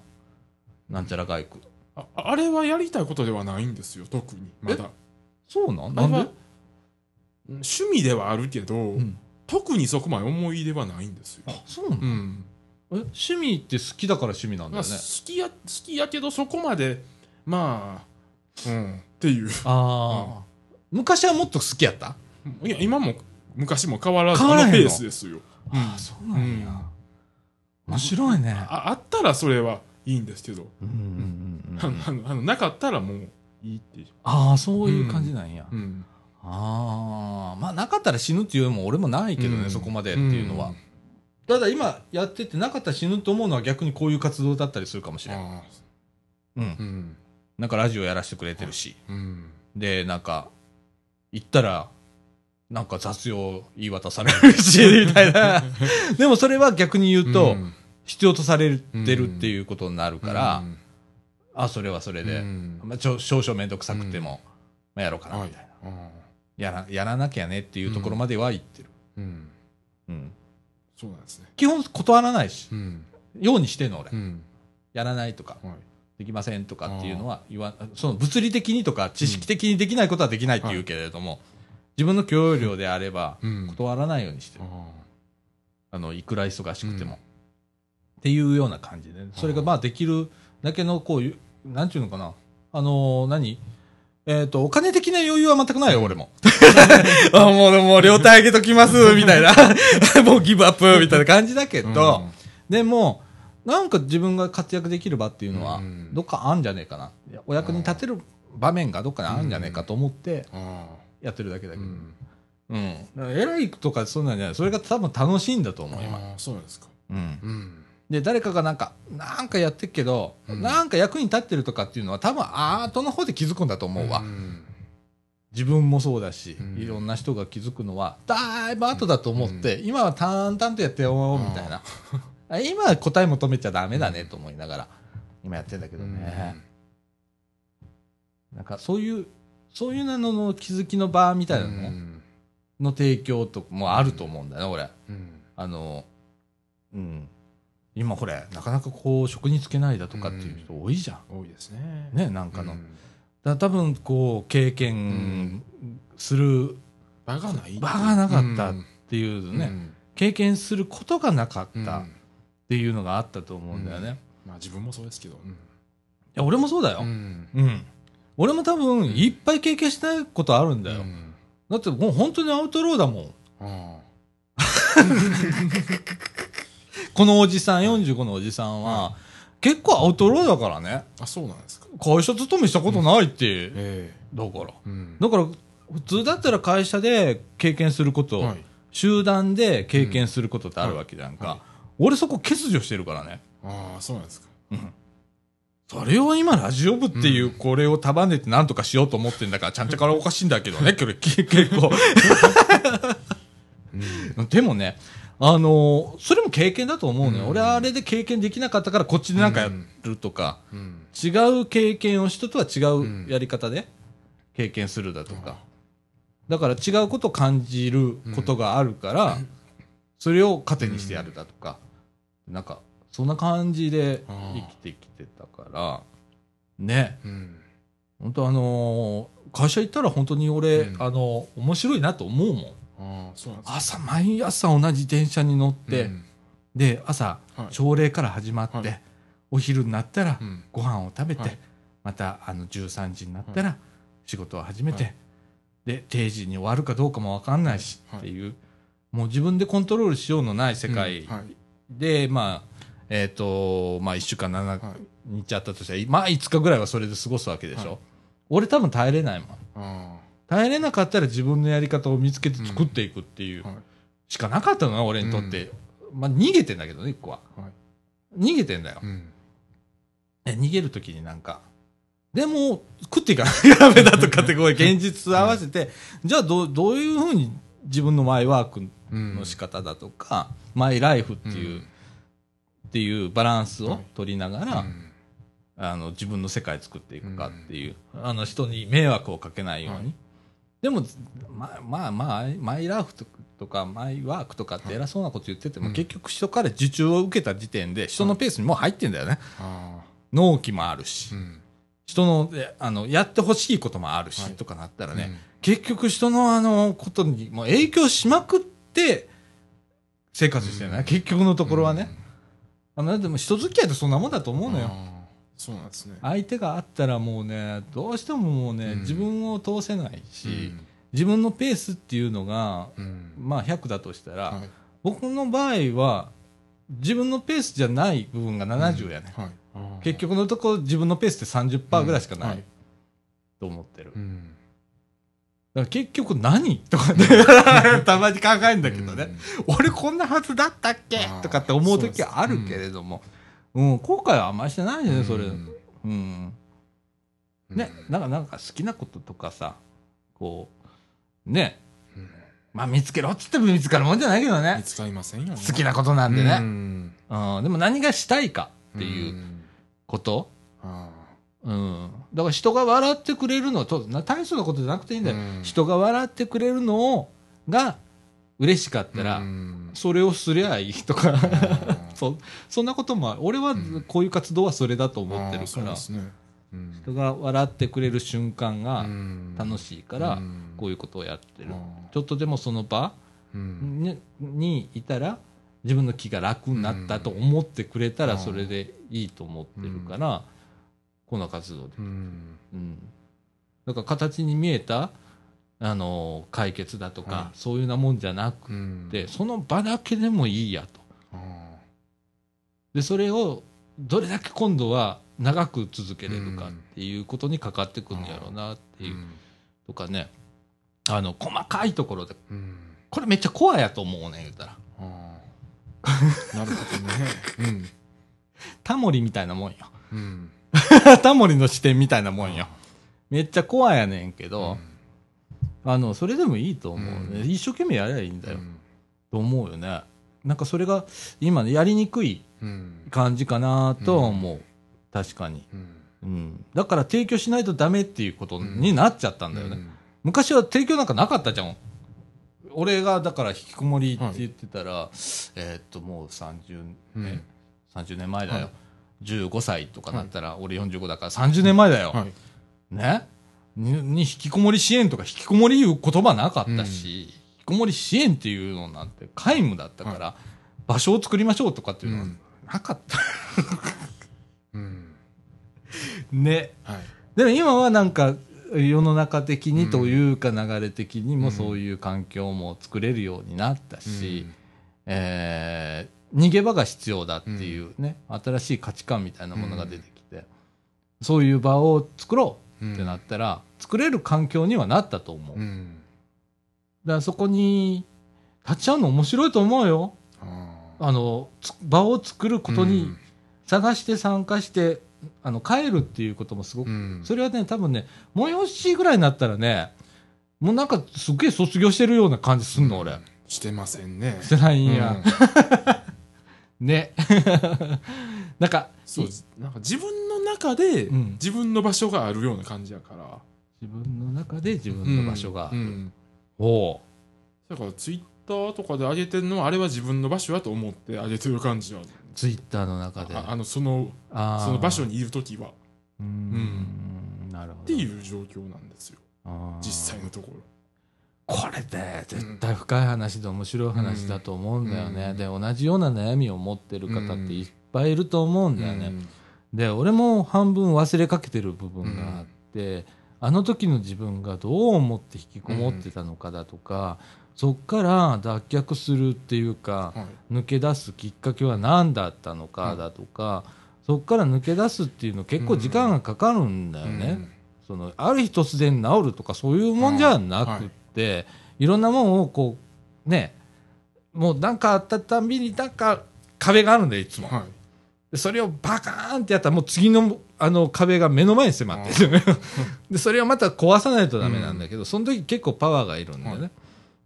なんちゃら外区 あ, あれはやりたいことではないんですよ特にまだ。そうなんなんで。趣味ではあるけど、うん特にそこまで思い入れはないんですよ。あ、そうなの、うん、え趣味って好きだから趣味なんだよね、まあ、好きや好きやけどそこまでまあうんっていうあ、うん、昔はもっと好きやった。いや今も昔も変わらずあのペースですよ、うん、ああそうなんや、うん、面白いね。 あ, あったらそれはいいんですけどなかったらもういいっていう。ああそういう感じなんや、うんうんあまあ、なかったら死ぬっていうのも俺もないけどね、うん、そこまでっていうのは、うん、ただ今やっててなかったら死ぬと思うのは逆にこういう活動だったりするかもしれない、うんうん、なんかラジオやらせてくれてるし、うん、でなんか行ったらなんか雑用言い渡されるしみたいなでもそれは逆に言うと必要とされてるっていうことになるから、うん、あそれはそれで、うんまあ、ちょ少々面倒くさくても、うんまあ、やろうかなみたいな、はいや ら, やらなきゃねっていうところまでは言ってる、うんうん、そうなんですね。基本断らないし、うん、ようにしてんの俺、うん、やらないとか、はい、できませんとかっていうのは言わその物理的にとか知識的にできないことはできないっていうけれども、うんはい、自分の許容量であれば断らないようにしてる、うん、あのいくら忙しくても、うん、っていうような感じで、ね、それがまあできるだけのこうなんていうのかなあのー、何えーと、お金的な余裕は全くないよ、俺も。あもう、もう、両手あげときます、みたいな。もうギブアップ、みたいな感じだけど、うん、でも、なんか自分が活躍できる場っていうのは、どっかあんじゃねえかな、うん。お役に立てる場面がどっかにあんじゃねえかと思って、やってるだけだけど。うん。うん、偉いとかそんなんじゃない。それが多分楽しいんだと思う、今。そうですか。うん。うんで誰かがなんかなんかやってるけど、うん、なんか役に立ってるとかっていうのは多分アートの方で気づくんだと思うわ、うん、自分もそうだし、うん、いろんな人が気づくのはだいぶ後だと思って、うん、今は淡々とやってよみたいな今は答え求めちゃダメだねと思いながら今やってんだけどね、うん、なんかそういうそういうのの気づきの場みたいなの、うん、の提供とかもあると思うんだよね俺、うん、あのうん今これなかなかこう職につけないだとかっていう人多いじゃん、うん、多いですね。ねなんかの、うん、だ多分こう経験する場がない場がなかったっていうね、うん、経験することがなかったっていうのがあったと思うんだよね、うん、まあ自分もそうですけど、うん、いや俺もそうだよ、うんうん、俺も多分いっぱい経験したいことあるんだよ、うん、だってもう本当にアウトローだもん、うんこのおじさん、よんじゅうごのおじさんは、うん、結構アウトローだからね。あ、そうなんですか。会社勤めしたことないって、うんえー、だから、うん、だから普通だったら会社で経験すること、はい、集団で経験することってあるわけじゃんか、うんはいはい、俺そこ欠如してるからね。ああ、そうなんですか、うん、それを今ラジオ部っていうこれを束ねてなんとかしようと思ってんだから、うん、ちゃんちゃからおかしいんだけどねこれ結構、うん、でもねあのー、それも経験だと思うのよ、うん、俺あれで経験できなかったからこっちでなんかやるとか、うん、違う経験を人とは違うやり方で経験するだとか、うん、だから違うことを感じることがあるから、うん、それを糧にしてやるだとか、うん、なんかそんな感じで生きてきてたからね、うん、本当あのー、会社行ったら本当に俺、うん、あの面白いなと思うもん。あ、そうなんですか。朝毎朝同じ電車に乗って、うん、で朝、はい、朝礼から始まって、はい、お昼になったら、うん、ご飯を食べて、はい、またあのじゅうさんじになったら、はい、仕事を始めて、はい、で定時に終わるかどうかも分かんないしっていう、はい、もう自分でコントロールしようのない世界、うん、はい、でまあえーとまあ、いっしゅうかんななにちあったとしたら、はい、まあ、いつかぐらいはそれで過ごすわけでしょ、はい、俺多分耐えれないもん。あ、耐えれなかったら自分のやり方を見つけて作っていくっていう、うん、はい、しかなかったのな俺にとって、うん、まあ、逃げてんだけどねいっこは、はい、逃げてんだよ、うん、え逃げる時になんかでも食っていかなきゃダメだとかってこう現実合わせて、はい、じゃあ ど, どういうふうに自分のマイワークの仕方だとか、うん、マイライフっていう、うんっていうバランスを取りながら、はい、うん、あの自分の世界作っていくかっていう、うん、あの人に迷惑をかけないように、はい、でもまあまあ、まあ、マイライフとかマイワークとかって偉そうなこと言ってても、はい、結局人から受注を受けた時点で人のペースにもう入ってんだよね、はい、納期もあるし、うん、人の、あのやってほしいこともあるし、はい、とかなったらね、うん、結局人のあのことにもう影響しまくって生活してるね、うん、結局のところはね、うん、あのでも人付き合いってそんなもんだと思うのよ。そうなんですね。相手があったらもうねどうしてももうね、うん、自分を通せないし、うん、自分のペースっていうのが、うん、まあひゃくだとしたら、はい、僕の場合は自分のペースじゃない部分がななじゅうやね、うん、はい、あ結局のところ自分のペースって さんじゅっパーセント ぐらいしかない、うん、はい、と思ってる、うん、だから結局何とか、ね、たまに考えるんだけどね、うん、俺こんなはずだったっけとかって思う時はあるけれども、う、うんうん、後悔はあんまりしてないよねそれ、うんうん、ね、なんかなんか好きなこととかさこうね、うん、まあ見つけろっつっても見つかるもんじゃないけどね、見つかりませんよね好きなことなんでね、うん、うん、でも何がしたいかっていうこと、うん、うん、だから人が笑ってくれるのは大層なことじゃなくていいんだよ、うん、人が笑ってくれるのが嬉しかったら、うん、それをすりゃいいとか、うん、そ, そんなことも俺はこういう活動はそれだと思ってるから、ね、うん、人が笑ってくれる瞬間が楽しいからこういうことをやってる、うん、ちょっとでもその場 に,、うん、にいたら自分の気が楽になったと思ってくれたらそれでいいと思ってるから、うんうん、こんな活動で、うんうん、だから形に見えたあの解決だとか、はい、そういうようなもんじゃなくて、うん、その場だけでもいいやと、でそれをどれだけ今度は長く続けれるかっていうことにかかってくるんやろうなっていう、うん、とかね、あの細かいところで、うん、これめっちゃコアやと思うね言うたら、なるほどね、うん、タモリみたいなもんよ、うん、タモリの視点みたいなもんよ、めっちゃ怖いやねんけど、うん、あのそれでもいいと思うね、うん、一生懸命やればいいんだよ、うん、と思うよね。なんかそれが今やりにくい感じかなとは思う、うん、確かに、うんうん、だから提供しないとダメっていうことになっちゃったんだよね、うん、昔は提供なんかなかったじゃん。俺がだから引きこもりって言ってたら、はい、えー、っともうさんじゅうねん、うん、さんじゅうねんまえだよ、はい、じゅうごさいとかなったら、はい、俺よんじゅうごだからさんじゅうねんまえだよ、はい、ね、に, に引きこもり支援とか引きこもりいう言葉なかったし、うん、引きこもり支援っていうのなんて皆無だったから、はい、場所を作りましょうとかっていうのはなかった、うんうん、ね、はい、でも今はなんか世の中的にというか流れ的にもそういう環境も作れるようになったし、うんうん、えー逃げ場が必要だっていうね、うん、新しい価値観みたいなものが出てきて、うん、そういう場を作ろうってなったら、うん、作れる環境にはなったと思う、うん、だからそこに立ち会うの面白いと思うよ、うん、あの場を作ることに探して参加してあの帰るっていうこともすごく、うん、それはね多分ね催しぐらいになったらねもうなんかすげえ卒業してるような感じすんの俺、うん、してませんね、してないんや、うんね、なんかそうです、なんか自分の中で自分の場所があるような感じやから、うん、自分の中で自分の場所がある、うんうん、おだからツイッターとかで上げてるのはあれは自分の場所やと思って上げてる感じはツイッターの中でああの そ, のあその場所にいるときはうーん、うん、なるほどっていう状況なんですよ。あ実際のところこれで絶対深い話で面白い話だと思うんだよね、うん、で同じような悩みを持ってる方っていっぱいいると思うんだよね、うん、で俺も半分忘れかけてる部分があって、うん、あの時の自分がどう思って引きこもってたのかだとか、うん、そっから脱却するっていうか、はい、抜け出すきっかけは何だったのかだとか、うん、そっから抜け出すっていうの結構時間がかかるんだよね、うん、そのある日突然治るとかそういうもんじゃなくて、はいはいでいろんなものをこうねもう何かあったたんびになんか壁があるんだよいつも、はい、でそれをバカーンってやったらもう次 の, あの壁が目の前に迫ってるでそれをまた壊さないとダメなんだけど、うん、その時結構パワーがいるんだよね、はい、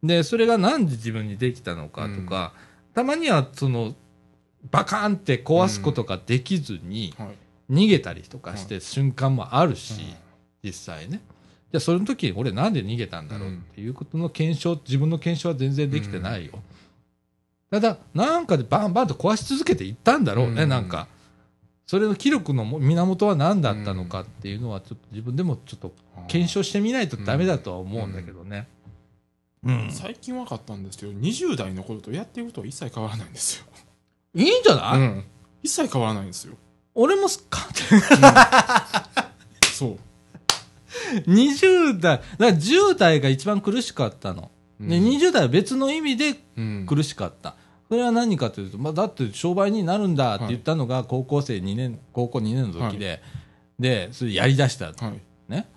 でそれがなんで自分にできたのかとか、うん、たまにはそのバカーンって壊すことができずに逃げたりとかして瞬間もあるし、はいはい、実際ねじゃあその時俺なんで逃げたんだろうっていうことの検証、自分の検証は全然できてないよ、うん、ただなんかでバンバンと壊し続けていったんだろうね、うん、なんかそれの気力の源は何だったのかっていうのはちょっと自分でもちょっと検証してみないとダメだとは思うんだけどね、うんうんうん、最近分かったんですけどにじゅう代の頃とやってることは一切変わらないんですよいいんじゃない、うん、一切変わらないんですよ俺もすっかって、うん、そうにじゅう代だからじゅう代が一番苦しかったの、うん、でにじゅう代は別の意味で苦しかった、うん、それは何かというと、まあ、だって商売になるんだって言ったのが高校生にねん高校にねんの時で、はい、でそれやりだした、はいね、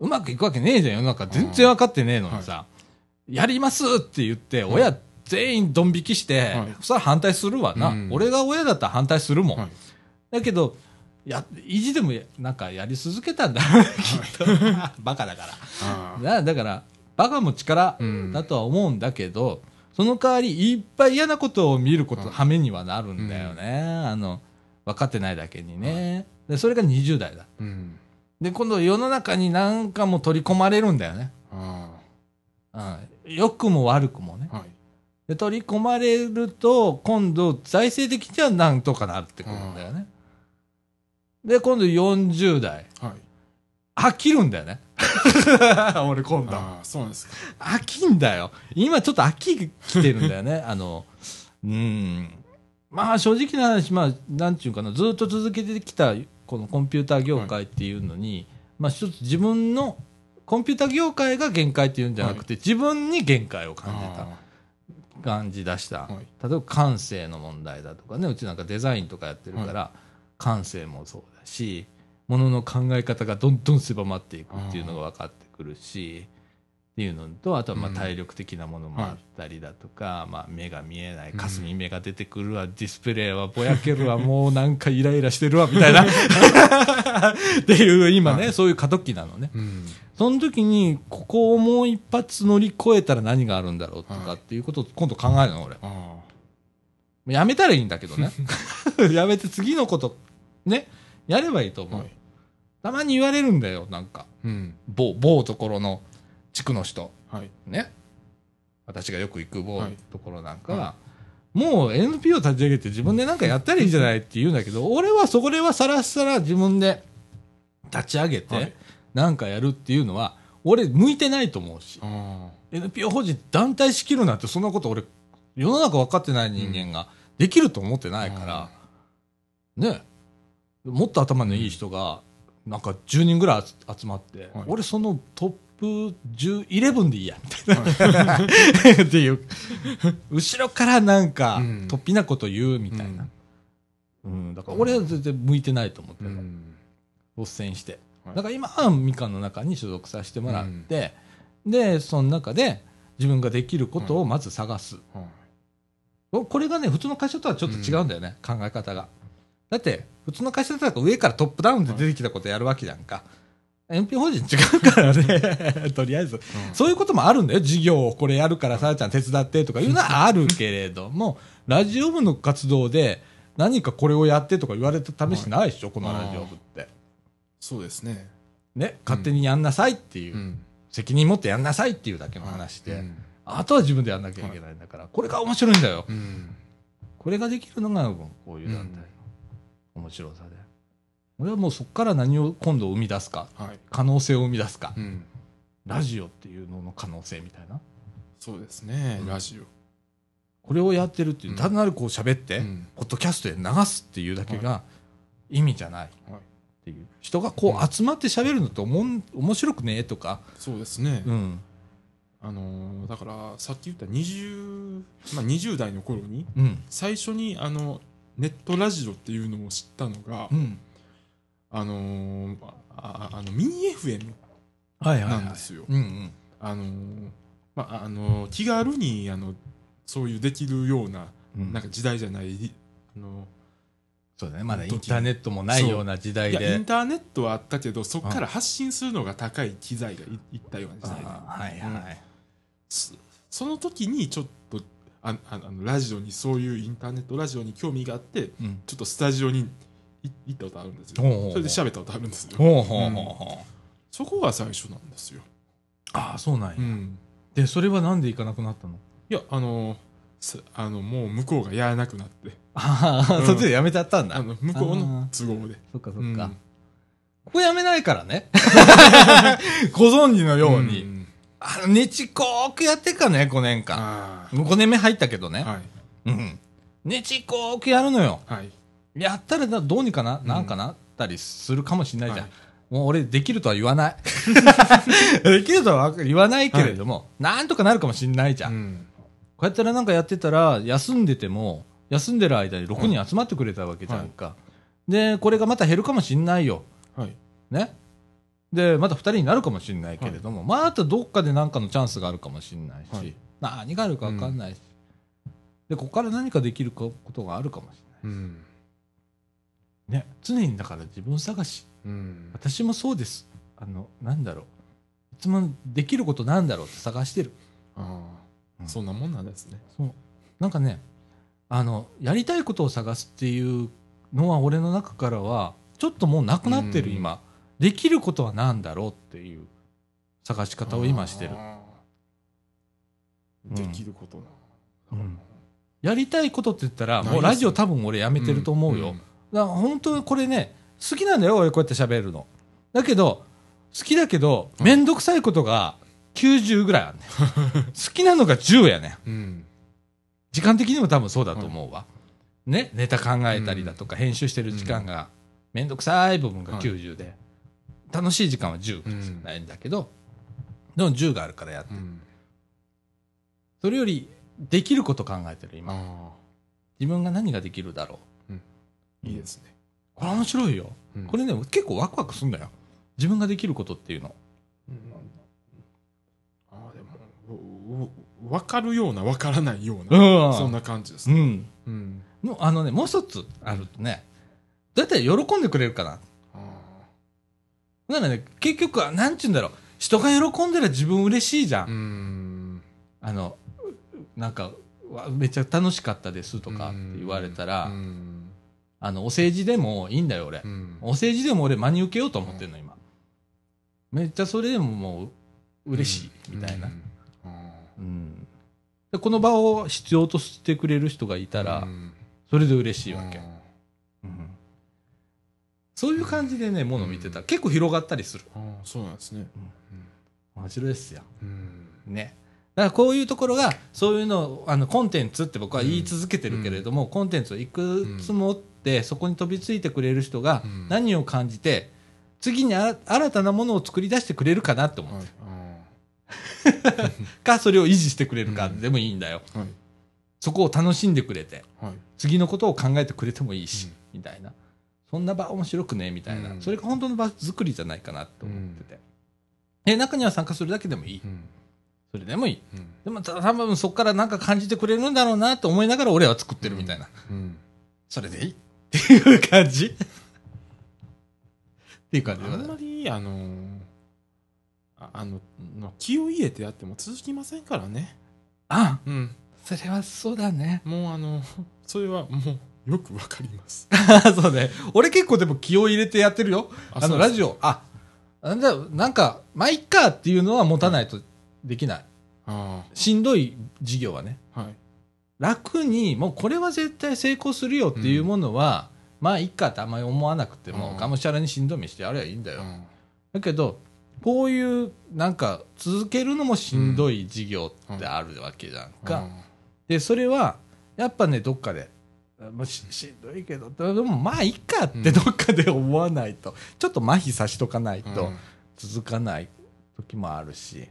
うまくいくわけねえじゃん世の中全然分かってねえのにさ、はい、やりますって言って、はい、親全員ドン引きして、はい、それは反対するわな、うん、俺が親だったら反対するもん、はい、だけどや意地でもなんかやり続けたんだろうねきっとバカだからだからバカも力だとは思うんだけど、うん、その代わりいっぱい嫌なことを見ることはめにはなるんだよね、うん、あの分かってないだけにね、うん、でそれがにじゅう代だ、うん、で今度世の中になんかも取り込まれるんだよね良、うん、くも悪くもね、はい、で取り込まれると今度財政的にはなんとかなってくるんだよねで今度よんじゅう代、はい、飽きるんだよね俺今度あそうなんですか飽きんだよ今ちょっと飽ききてるんだよねあのうんまあ正直な話、まあ、なんていうかなずっと続けてきたこのコンピューター業界っていうのに、はい、まあ一つ自分のコンピューター業界が限界っていうんじゃなくて、はい、自分に限界を感じた感じ出した、はい、例えば感性の問題だとかねうちなんかデザインとかやってるから、はい感性もそうだしものの考え方がどんどん狭まっていくっていうのが分かってくるしっていうのとあとはまあ体力的なものもあったりだとか、うんまあ、目が見えない霞み目が出てくるわ、うん、ディスプレイはぼやけるわもうなんかイライラしてるわみたいなっていう今ねそういう過渡期なのね、うん、その時にここをもう一発乗り越えたら何があるんだろうとかっていうことを今度考えるの俺やめたらいいんだけどねやめて次のことね、やればいいと思う、はい、たまに言われるんだよなんか、うん、某, 某ところの地区の人、はいね、私がよく行く某ところなんかは、はい、もう エヌピーオー 立ち上げて自分でなんかやったらいいじゃないって言うんだけど俺はそこではさらさら自分で立ち上げてなんかやるっていうのは俺向いてないと思うし、はい、エヌピーオー 法人団体仕切るなんてそんなこと俺世の中分かってない人間ができると思ってないから、うん、ねもっと頭のいい人がなんかじゅうにんぐらい集まって、はい、俺そのトップじゅう、じゅういちでいいやみたいな、はい、っていう後ろからなんか突飛なこと言うみたいな、うんうん、だから俺は全然向いてないと思って率先して、はい、だから今はみかんの中に所属させてもらって、うん、でその中で自分ができることをまず探す、はいはい、これがね普通の会社とはちょっと違うんだよね、うん、考え方がだって普通の会社だったら上からトップダウンで出てきたことやるわけじゃんか、はい、エヌピーオー 法人違うからねとりあえず、うん、そういうこともあるんだよ事業をこれやるからさやちゃん手伝ってとかいうのはあるけれどもラジオ部の活動で何かこれをやってとか言われた試しないでしょ、はい、このラジオ部ってそうです ね, ね勝手にやんなさいっていう、うん、責任持ってやんなさいっていうだけの話で、うん、あとは自分でやんなきゃいけないんだから、はい、これが面白いんだよ、うんこれができるのがこういう団体の面白さで、俺はもうそこから何を今度生み出すか、はい、可能性を生み出すか、うん、ラジオっていうのの可能性みたいな。そうですね、うん、ラジオこれをやってるっていう、うん、単なるこう喋って、うん、ポッドキャストで流すっていうだけが意味じゃないっていう、はい、人がこう集まって喋るのっておも、うん、面白くねえとか。そうですね、うん、あのだからさっき言った 20,、まあ、にじゅう代の頃に、うん、最初にあのネットラジオっていうのを知ったのが、うんあのー、ああのミニ エフエム なんですよ。気軽にあのそういうできるよう な,、うん、なんか時代じゃない、あのーそうだね、まだインターネットもないような時代で。いやインターネットはあったけどそこから発信するのが高い機材が い, いったような時代で、はいはいうん、そ, その時にちょっとああのラジオにそういうインターネットラジオに興味があって、うん、ちょっとスタジオに行ったことあるんですよ。ほうほうほうそれで喋ったことあるんですよ。ほうほうほうほう、うん、そこが最初なんですよ。ああそうなんや、うん、でそれはなんで行かなくなったの？いやあのあのもう向こうがやらなくなって、ああ、うん、そっちでやめちゃったんだ。あの向こうの都合で。そっかそっか、うん、ここやめないからねご存知のように、うん、あのねちこーくやってかねごねんかんあごねんめ入ったけどね、はいうん、ねちこーくやるのよ、はいやったらどうにかな、うん、なんかなったりするかもしれないじゃん、はい、もう俺できるとは言わないできるとは言わないけれども、はい、なんとかなるかもしれないじゃん、うん、こうやったらなんかやってたら休んでても休んでる間にろくにん集まってくれたわけじゃんか、はい、でこれがまた減るかもしれないよ、はい、ねでまたふたりになるかもしれないけれども、はい、またどっかで何かのチャンスがあるかもしれないし、はい、何があるか分かんないし、うん、でここから何かできることがあるかもしれないし、うんね、常にだから自分探し、うん、私もそうです。あのなんだろういつもできることなんだろうって探してる。あ、うん、そんなもんなんですね。そうなんかねあのやりたいことを探すっていうのは俺の中からはちょっともうなくなってる、うん、今できることはなんだろうっていう探し方を今してる。できることな、うんうん、やりたいことって言ったらもうラジオ多分俺やめてると思うよ、うんうんだ本当にこれね好きなんだよ俺こうやって喋るのだけど好きだけどめんどくさいことがきゅうじゅうぐらいあるね好きなのがじゅうやね、うん、時間的にも多分そうだと思うわ、うん、ねネタ考えたりだとか、うん、編集してる時間が、うん、めんどくさい部分がきゅうじゅうで、はい、楽しい時間はじゅうないんだけど、うん、でもじゅうがあるからやって、うん、それよりできること考えてる今自分が何ができるだろういいですね。これ面白いよ、うん、これね結構ワクワクするんだよ自分ができることっていうの、うん、あでも分かるような分からないような、うん、そんな感じですね、うんうん、のあのねもう一つあるとねだいたい喜んでくれるかな、うん、だからね結局はなんていうんだろう人が喜んだら自分嬉しいじゃん、うん、あのなんかめっちゃ楽しかったですとかって言われたら、うんうんあのお世辞でもいいんだよ俺、うん、お世辞でも俺真に受けようと思ってるの今、うん、めっちゃそれでももう嬉しいみたいな、うんうんうん、でこの場を必要としてくれる人がいたら、うん、それで嬉しいわけ、うんうん、そういう感じでねもの見てたら、うん、結構広がったりする、うん、そうなんですね、うん、面白いですよ、うん、ねだからこういうところがそういうのあのコンテンツって僕は言い続けてるけれども、うん、コンテンツをいくつもってそこに飛びついてくれる人が何を感じて次にあ新たなものを作り出してくれるかなって思って、はい、かそれを維持してくれるかでもいいんだよ、うんはい、そこを楽しんでくれて、はい、次のことを考えてくれてもいいし、うん、みたいなそんな場面白くねみたいな、うん、それが本当の場作りじゃないかなと思ってて、うん、で中には参加するだけでもいい、うんそれでもいい、うん、でも多分そこから何か感じてくれるんだろうなと思いながら俺は作ってるみたいな、うんうん、それでいいっていう感じっていう感じ。あんまりあのあの気を入れてやっても続きませんからね。あ、うん、それはそうだね。もうあのそれはもうよくわかりますそうね俺結構でも気を入れてやってるよあのラジオあなんかまあいっかっていうのは持たないと、はいできない。あしんどい事業はね、はい、楽にもうこれは絶対成功するよっていうものは、うん、まあいっかってあんまり思わなくても、うん、がむしゃらにしんどみしてやればいいんだよ、うん、だけどこういうなんか続けるのもしんどい事業ってあるわけじゃんか、うんうん、でそれはやっぱねどっかでもう し, しんどいけどでもまあいっかってどっかで思わないと、うん、ちょっと麻痺さしとかないと続かない時もあるし、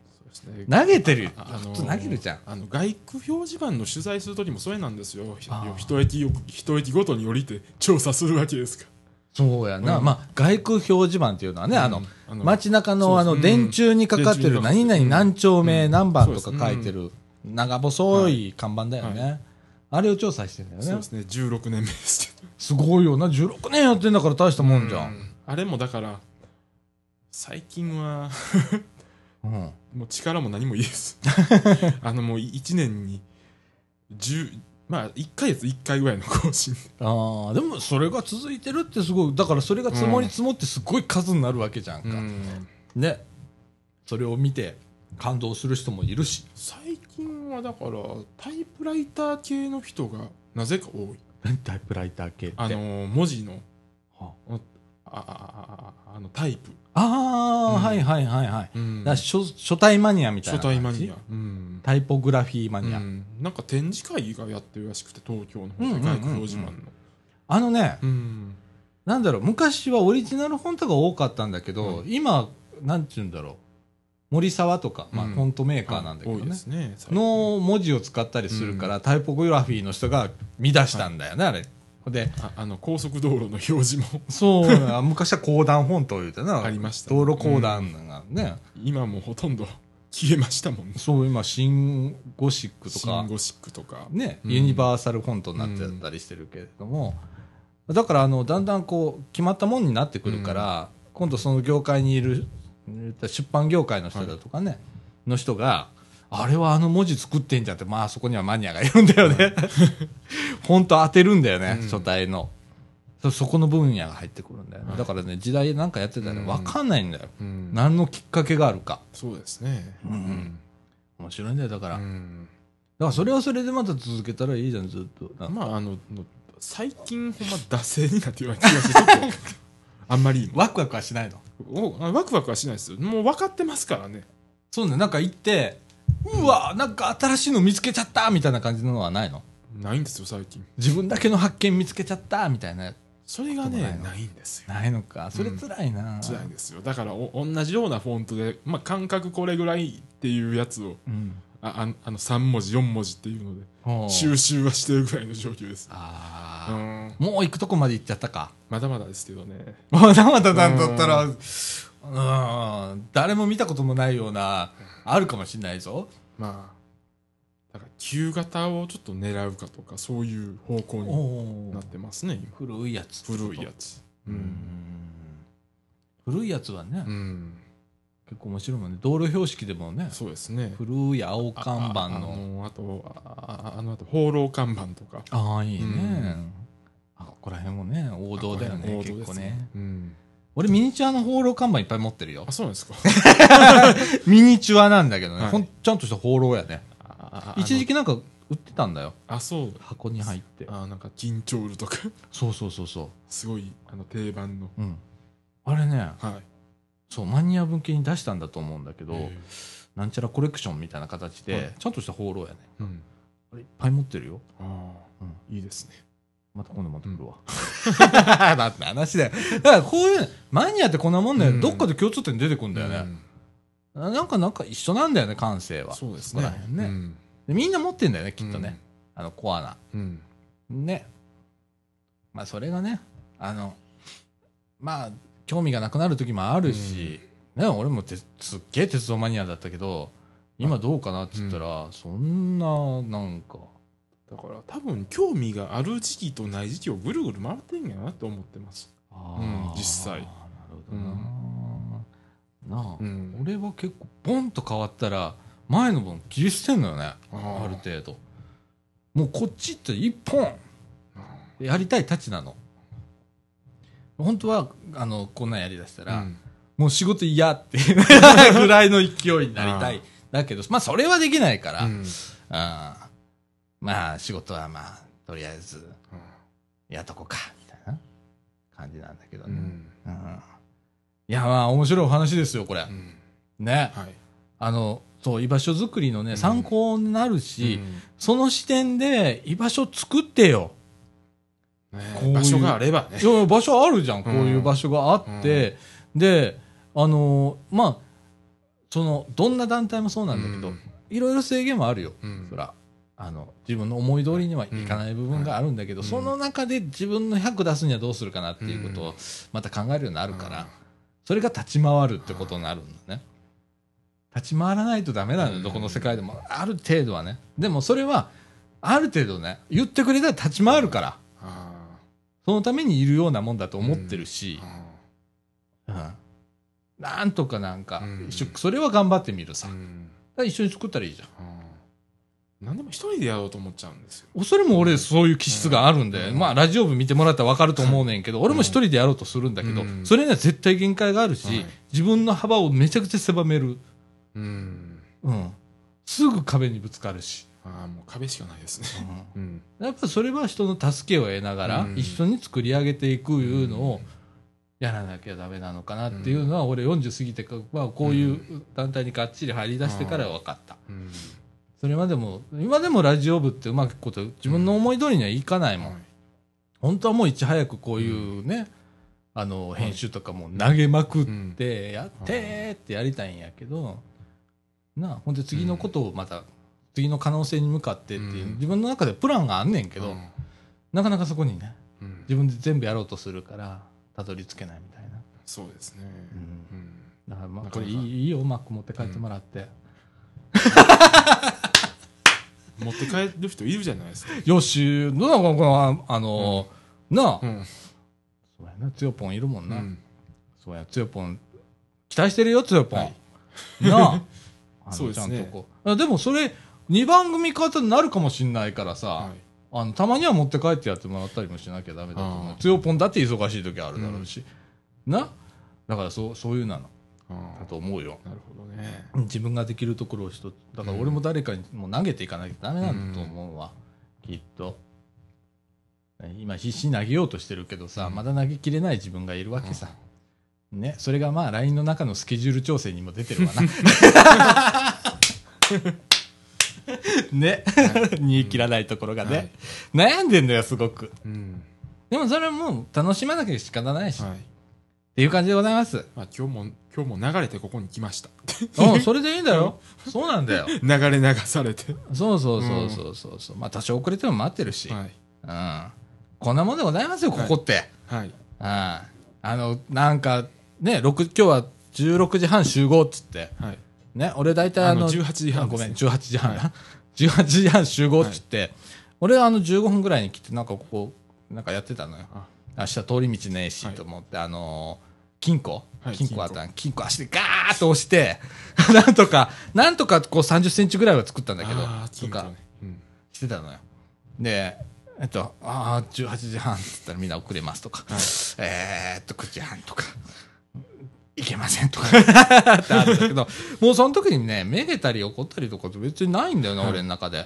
うん、投げてる普通投げるじゃん、あの外区表示板の取材する時もそれなんですよ。一駅一駅ごとに降りて調査するわけですか。そうやな、うん、まあ、外区表示板っていうのはね、うん、あのあの街中のあの電柱にかかってる何々何丁目何番とか書いてる長細い看板だよね、はいはい、あれを調査してるんだよね。そうですね、じゅうろくねんめですけど。すごいよな、じゅうろくねんやってんだから大したもんじゃん。うん、あれもだから最近は、うん、もう力も何もいいです。あのもういちねんにじゅうまあいっかげついっかいぐらいの更新。ああでもそれが続いてるってすごい。だからそれが積もり積もってすごい数になるわけじゃんか。うん、ね、それを見て感動する人もいるし。最近はだからタイプライター系の人がなぜか多い。タイプライター系ってあの文字の、はあ、あああのタイプ。ああ、うん、はいはいはいはい。うん、だ 書, 書体マニアみたいな感じ。書体マニア。うん、タイポグラフィーマニア、うん。なんか展示会がやってるらしくて東京の方で外国表示板の。あのね、うん、なんだろう昔はオリジナルフォントが多かったんだけど、うん、今なんていうんだろう。森沢とか、まあ、フォントメーカーなんだけど ね,、うん、ねの文字を使ったりするから、うん、タイポグラフィーの人が見出したんだよね、はい、あれでああの高速道路の表示もそう昔は公団フォントを言うてなありました、ね、道路公団がね、うん、今もうほとんど消えましたもんね。そう今シンゴシックとかシンゴシックとか、ね、うん、ユニバーサルフォントになってたりしてるけれども、うん、だからあのだんだんこう決まったもんになってくるから、うん、今度その業界にいる出版業界の人だとかね、はい、の人があれはあの文字作ってんじゃんって、まあそこにはマニアがいるんだよね、本当当てるんだよね、うん、書体の そ, そこの分野が入ってくるんだよね、はい、だからね時代なんかやってたら分かんないんだよ、うん、何のきっかけがあるか。そうですね、うんうん、面白いんだよだから、うん、だからそれはそれでまた続けたらいいじゃんずっと。まああの最近ほんま惰性になってるような気がしてあんまりワクワクはしないの。おワクワクはしないですよ。もう分かってますからね。そうね、なんか行ってうわ、うん、なんか新しいの見つけちゃったみたいな感じののはないの。ないんですよ最近。自分だけの発見見つけちゃったみたいな。それがねないんですよ。ないのか。それ辛いな、うん、辛いんですよ。だからお同じようなフォントで、まあ、感覚これぐらいっていうやつを、うん、ああのさん文字よん文字っていうので収集はしてるぐらいの状況です。あうん、もう行くとこまで行っちゃったか。まだまだですけどね。まだまだなんだったら、うんうん、誰も見たこともないようなあるかもしれないぞ。まあだから旧型をちょっと狙うかとかそういう方向になってますね。古いやつ。古いやつ。うんうん、古いやつはね、うん、結構面白いもんね。道路標識でもね。そうですね。古い青看板の あ, あ, あのあとああのあと放浪看板とか。ああいいね。うんここら辺もね王道だよね結構 ね, ね、うん、俺ミニチュアの放浪看板いっぱい持ってるよ。あそうなんですか。ミニチュアなんだけどね、はい、ほんちゃんとした放浪やね。あ一時期なんか売ってたんだよ。あそう箱に入ってあなんか金チョールとかそうそうそうそうすごいあの定番の、うん、あれね、はい、そうマニア文系に出したんだと思うんだけどなんちゃらコレクションみたいな形で、はい、ちゃんとした放浪やね、うん、あれいっぱい持ってるよ。あ、うん、いいですね。また今度持ってくるわ、うん、だって話だよ。だからこういうマニアってこんなもんだよ、うん、どっかで共通点出てくるんだよね、うん、なんかなんか一緒なんだよね感性は。そうですね、ね、うん、でみんな持ってんだよねきっとね、うん、あのコアな、うん、ねまあそれがねあのまあ興味がなくなる時もあるし、うんね、俺もてすっげえ鉄道マニアだったけど今どうかなって言ったら、うん、そんななんかだから多分興味がある時期とない時期をぐるぐる回ってんやなと思ってます。あうん、実際。なるほどな。うん、なあ、うん、俺は結構ボンと変わったら前の分切り捨てんのよね。あ, ある程度。もうこっちって一本やりたいたちなの。本当はあのこんなんやりだしたら、うん、もう仕事嫌ってぐらいの勢いになりたい。だけどまあそれはできないから。うんあまあ仕事はまあとりあえずやっとこうかみたいな感じなんだけどね、うんうん、いやまあ面白いお話ですよこれ、うん、ね、はい、あのそう居場所作りのね、うん、参考になるし、うん、その視点で居場所作ってよ、ね、こういう場所があればね、いや場所あるじゃん、こういう場所があって、うん、であのまあそのどんな団体もそうなんだけど、うん、いろいろ制限もあるよ、うん、そらあの自分の思い通りにはいかない部分があるんだけど、うん、その中で自分のひゃく出すにはどうするかなっていうことをまた考えるようになるから、うん、それが立ち回るってことになるんだね。立ち回らないとダメなんだよ、どこの世界でもある程度はね。でもそれはある程度ね言ってくれたら立ち回るから、うん、そのためにいるようなもんだと思ってるし、うんうん、なんとかなんか、うん、それは頑張ってみるさ、うん、一緒に作ったらいいじゃん、うん、何でも一人でやろうと思っちゃうんですよ。それも俺そういう気質があるんで、うん、まあラジオ部見てもらったら分かると思うねんけど、うん、俺も一人でやろうとするんだけど、うん、それには絶対限界があるし、うん、自分の幅をめちゃくちゃ狭める、うんうん、すぐ壁にぶつかるし、あもう壁しかないですね、うんうん、やっぱそれは人の助けを得ながら、うん、一緒に作り上げていくいうのを、うん、やらなきゃダメなのかなっていうのは、うん、俺よんじゅう過ぎてからこういう団体にがっちり入り出してから分かった、うん、それまでも今でもラジオ部ってうまくこと自分の思い通りにはいかないもん、うん、本当はもういち早くこういうね、うん、あの編集とかも投げまくってやってってやりたいんやけどな、ほんで次のことをまた次の可能性に向かってっていう自分の中でプランがあんねんけど、うん、なかなかそこにね自分で全部やろうとするからたどり着けないみたいな。そうですね、うんうん、だからまあこれい い, いいようまく持って帰ってもらって、うん、持って帰る人いるじゃないですか。よしどうなのこのあの、うん、なあ、うん、そうやなつよぽんいるもんな、うん、そうやつよぽん期待してるよつよぽん、はい、なあそうですね、ちゃんとこうでもそれにばん組方になるかもしんないからさ、はい、あのたまには持って帰ってやってもらったりもしなきゃダメだと思う。強ポンだって忙しい時あるだろうし、うん、なだからそう、そういうなのだと思うよ。なるほどね。自分ができるところを一つだから俺も誰かにもう投げていかなきゃダメなんだと思うわ、うん、きっと今必死に投げようとしてるけどさ、うん、まだ投げきれない自分がいるわけさ、うん、ね、それがまあ ライン の中のスケジュール調整にも出てるわなね、はい、煮え切らないところがね、うん、悩んでんだよすごく、うん、でもそれはもう楽しまなきゃ仕方ないし、はい、っていう感じでございます、まあ、今日も今日も流れてここに来ましたあそれでいいんだよそうなんだよ流れ流されてそうそうそうそうそうそう、うん、まあ多少遅れても待ってるし、はい、うん、こんなもんでございますよここって、はいはい、うん、あのなんかねろく今日はじゅうろくじはん集合っつって、はい、ね、俺大体あのじゅうはちじはん、ごめんじゅうはちじはんな、はい、じゅうはちじはん集合って言って、はい、俺あのじゅうごふんぐらいに来てなんかここなんかやってたのよ。明日通り道ねえしと思って、はい、あの金庫、はい、金庫あったん金庫足でガーッと押してなんとかなんとかこうさんじゅっセンチぐらいは作ったんだけどとかしてたのよ。でえっとああじゅうはちじはんって言ったらみんな遅れますとか、はい、えー、っとくじはんとか。いけませんとかってあるんだけどもうその時にねめげたり怒ったりとかって別にないんだよな、はい、俺の中で、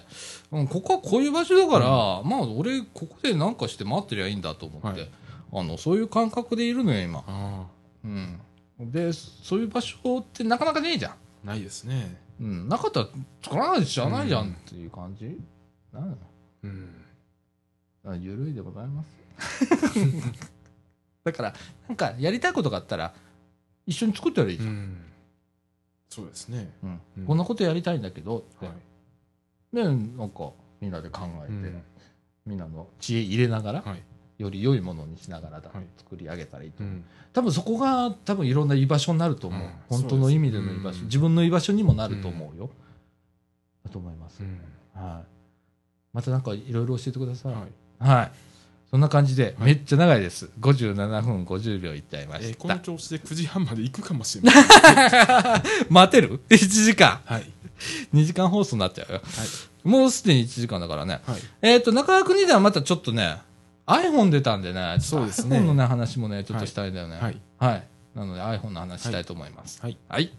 うん、ここはこういう場所だから、うん、まあ俺ここで何かして待ってりゃいいんだと思って、はい、あのそういう感覚でいるのよ今。あ、うん、でそういう場所ってなかなかねえじゃん。ないですね、うん、なかったら作らないじゃないじゃんっていう感じなの、うん、ゆるいでございますだからなんかやりたいことがあったら一緒に作ったらいいじゃん、うん、そうですね、うんうん、こんなことやりたいんだけどって、はい、でなんかみんなで考えて、うん、みんなの知恵入れながら、はい、より良いものにしながらだ、はい、作り上げたらいいと思う、うん、多分そこが多分いろんな居場所になると思う、うん、本当の意味での居場所、うん、自分の居場所にもなると思うよ、うん、だと思います、うん、はい、またなんかいろいろ教えてください、はい、はい、そんな感じで、はい、めっちゃ長いです。ごじゅうななふんごじゅうびょういっちゃいました。えー、この調子でくじはんまで行くかもしれない。待てる ?いちじかん。はい。にじかん放送になっちゃうよ。はい。もうすでにいちじかんだからね。はい。えっ、ー、と、中川国ではまたちょっとね、iPhone 出たんでね、そうですね。iPhone のね、話もね、ちょっとしたいんだよね。はい。はい。はい、なので iPhone の話したいと思います。はい。はい。はい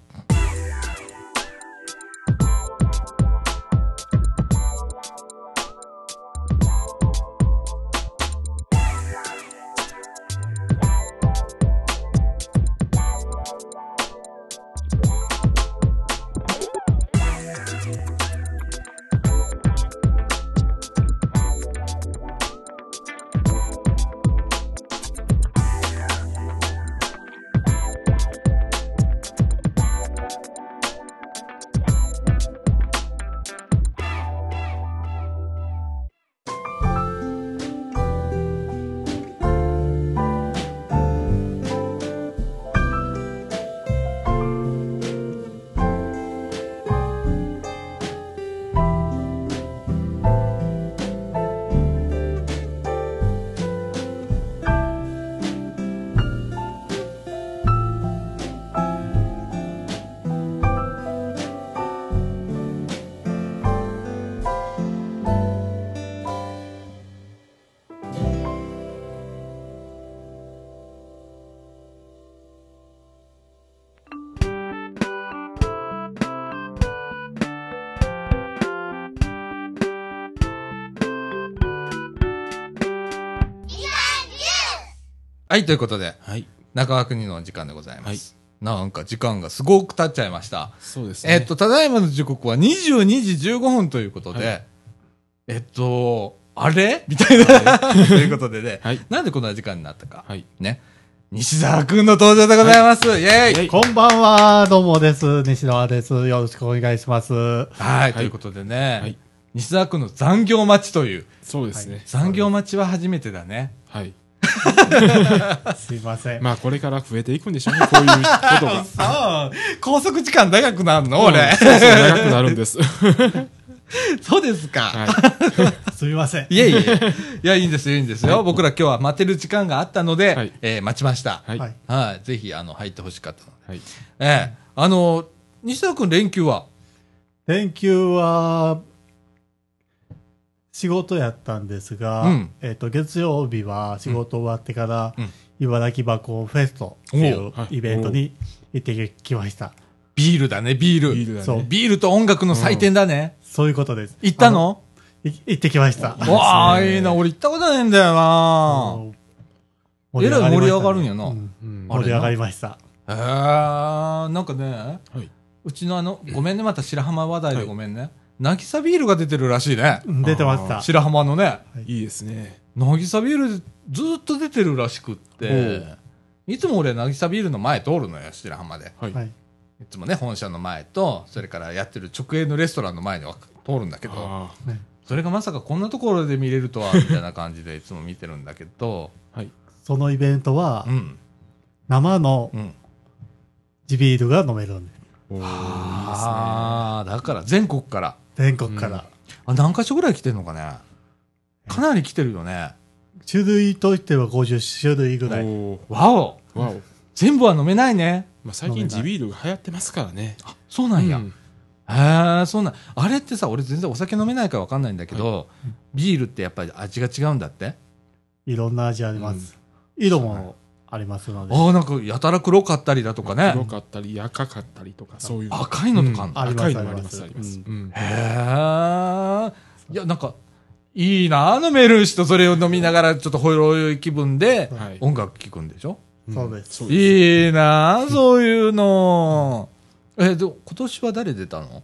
はい、ということで、はい、中川国の時間でございます、はい、なんか時間がすごく経っちゃいました。そうですね、えっとただいまの時刻はにじゅうにじじゅうごふんということで、はい、えっとあれみたいなということでね、はい、なんでこんな時間になったか、はい、ね、西澤くんの登場でございます。はい、イェーイ。こんばんは、どうもです。西澤です。よろしくお願いします。はい、はい、ということでね、はい、西澤くんの残業待ちという。そうですね。残業待ちは初めてだね。はい。すいません。まあ、これから増えていくんでしょうね、こういうことが。そう。拘束時間長くなるの、うん、俺。そうそう、長くなるんです。そうですか。はい、すみません。いえいえ。いや、いいんですよ、いいんですよ。はい、僕ら今日は待てる時間があったので、はい、えー、待ちました。はい。はい、あ、ぜひ、あの、入ってほしかったので。はい。えー、あの、西田くん、連休は連休は、仕事やったんですが、うん、えっと、月曜日は仕事終わってから、うん、茨城箱フェストというイベントに行ってきました。ビールだね、ビール。ビールだね。そう。ビールと音楽の祭典だね。うん、そういうことです。行ったの？行ってきました。わあ、いいな。俺行ったことないんだよな。えらい盛り上がるんやな。盛り上がりました。えー、なんかね、うちのあの、ごめんね、また白浜話題でごめんね。渚ビールが出てるらしいね。出てました。白浜のね。いいですね。渚ビールずっと出てるらしくって、いつも俺渚ビールの前通るのよ、白浜で。いつもね、本社の前と、それからやってる直営のレストランの前には通るんだけど、それがまさかこんなところで見れるとは、みたいな感じでいつも見てるんだけど、はい、そのイベントは、うん、生の地ビールが飲めるんです。ああ、だから全国から。全国から、うん。あ、何箇所ぐらい来てるのかね。かなり来てるよね。種類としてはごじゅっしゅるいぐらい。わお、わお。全部は飲めないね。まあ最近地ビールが流行ってますからね。あ、そうなんや。うん、ああ、そうなん。あれってさ、俺全然お酒飲めないから分かんないんだけど、はい、ビールってやっぱり味が違うんだって。いろんな味あります。うん、色もありますので。ああ、なんかやたら黒かったりだとかね。黒かったり赤かったりとか、そういう。赤いのとかあるの。うん、赤いのもありますあります。へえ。いや、なんか。いいな、飲める人、それを飲みながらちょっとほろ酔い気分で音楽聴くんでしょ。はい、そうです。いいなぁ、そういうの。え、で、今年は誰出たの？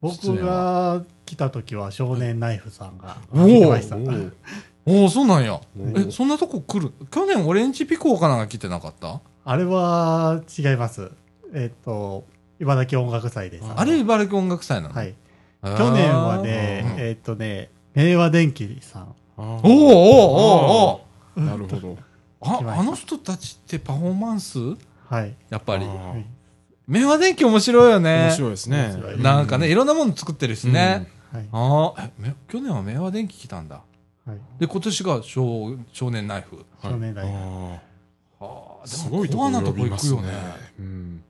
僕が来た時は少年ナイフさんが来ました。おお、そうなんや。え、そんなとこ来る？去年オレンジピコーかなんか来てなかった？あれは違います。えっと、茨城音楽祭です。あれ茨城音楽祭なの？はい。去年はね、えっとね、明和電機さん。おおおおお。なるほど。あ、あの人たちってパフォーマンス、はい、やっぱり。明和電機面白いよね。面白いですね。なんかね、いろんなもの作ってるしね。ああ、去年は明和電機来たんだ。で、今年が少年ナイフ。少年ナイフ。ああ、すごいとこ行くよね。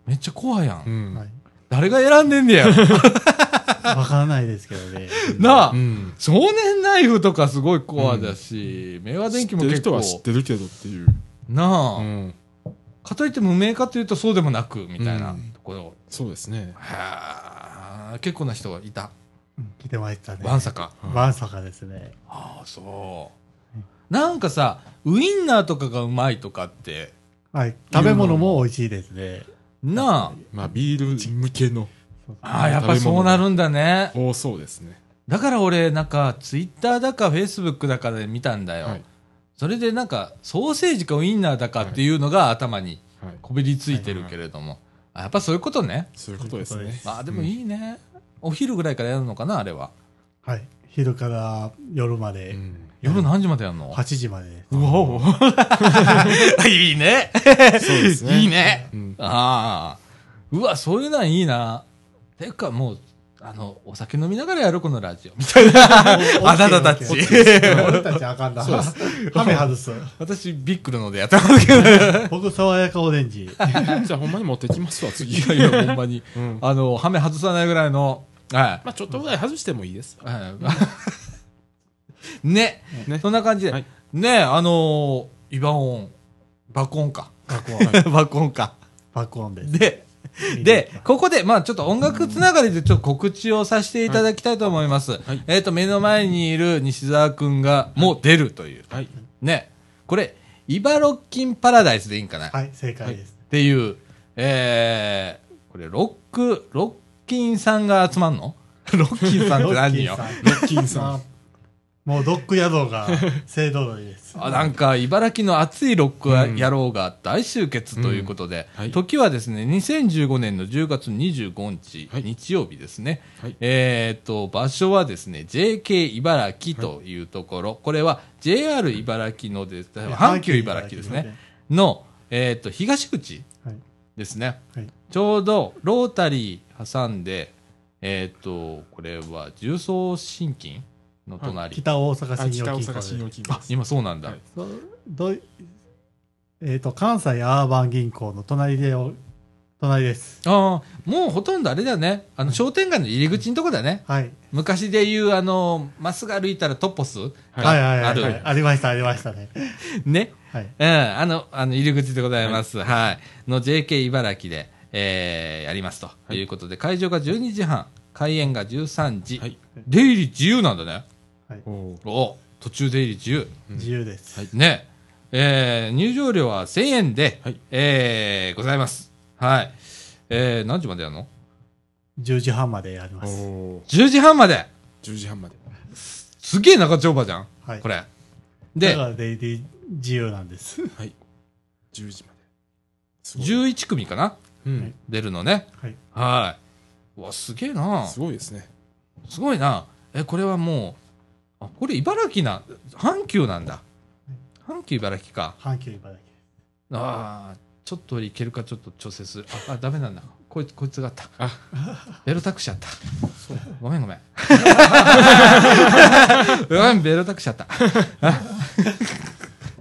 めっちゃ怖いやん。誰が選んでんねや。わからないですけどね。なあ、少年ナイフとかすごいコアだし、明和電機も結構。知ってる人は知ってるけどっていう。なあ、かといって無名かというとそうでもなく、みたいなところ。そうですね。結構な人がいた。来てましたね。わんさか。わんさかですね。ああ、そう。なんかさ、ウインナーとかがうまいとかって。はい。食べ物も美味しいですね。なあ。まあ、ビール向けの。ああ、やっぱそうなるんだね。お、そうですね。だから俺、なんか、ツイッターだか、フェイスブックだかで見たんだよ。はい、それでなんか、ソーセージかウインナーだかっていうのが頭にこびりついてるけれども。やっぱそういうことね。そういうことですね。まあでもいいね。うん、お昼ぐらいからやるのかな、あれは。はい。昼から夜まで。うん、夜何時までやるの ?はち 時まで。うおいいね。そうですね。いいね。うん、ああ。うわ、そういうのはいいな。ていうかもう、あの、お酒飲みながらやるこのラジオ。みたいな。あなたたち。俺たちあかんだ。ハメ外す。私、ビックルのでやったんだけど。僕、爽やかオレンジ。じゃあ、ほんまに持ってきますわ、次。いやいや、ほんまに。あの、ハメ外さないぐらいの。はい。まあ、ちょっとぐらい外してもいいです。ね。そんな感じで。ね、あの、イバオン。爆音か。爆音。爆音か。爆音で。で、で、ここで、まあちょっと音楽つながりでちょっと告知をさせていただきたいと思います。はいはい、えっと、目の前にいる西澤くんがもう出るという。はい、ね。これ、茨城金パラダイスでいいんかな。はい、正解です。はい、っていう、えー、これロックロッキンさんが集まんの？ロッキンさんって何よ？ロッキンさん。もうロック野郎が正道通りです。あ、なんか茨城の熱いロック野郎が大集結ということで、うんうん、はい、時はですね、にせんじゅうごねんのじゅうがつにじゅうごにち、はい、日曜日ですね。はい、えっと場所はですね、ジェーケー 茨城というところ、はい、これは ジェイアール 茨城のです、はい、阪急茨城ですねの、えー、っと東口ですね。はいはい、ちょうどロータリー挟んで、えー、っとこれは重曹新金の隣、北大阪信用金庫で、あ、今そうなんだ、はい、どえー、と関西アーバン銀行の隣で隣です。あ、もうほとんどあれだね、あの商店街の入り口のとこだね、はい、昔でいうあのまっすぐ歩いたらトッポスがある、ありましたありましたねね、はい、うん、あのあの入り口でございます、はいはい、の ジェーケー 茨城で、えー、やりますということで、はい、会場がじゅうにじはん、開演がじゅうさんじ、はい、出入り自由なんだね。はい、お、途中出入り自由、うん、自由です、はい、ねえー、入場料はせんえんで、はい、えー、ございます。はい、えー、何時までやるの？じゅうじはんまでやります。じゅうじはんまで、じゅうじはんまで、すげえ中丁場じゃん、はい、これでだから出入り自由なんですはい、じゅうじまでじゅういち組かな、うん、はい、出るのね、はい、はい、うわ、すげえな、すごいですね、すごいな。え、これはもう、あ、これ茨城な、阪急なんだ、阪急茨城か、阪急茨城、ああ、ちょっといけるか、ちょっと調整する、ああ、ダメなんだ、こいつこいつがあった、ベロタクシーあった、そう、ごめんごめんごめん、ベロタクシーあった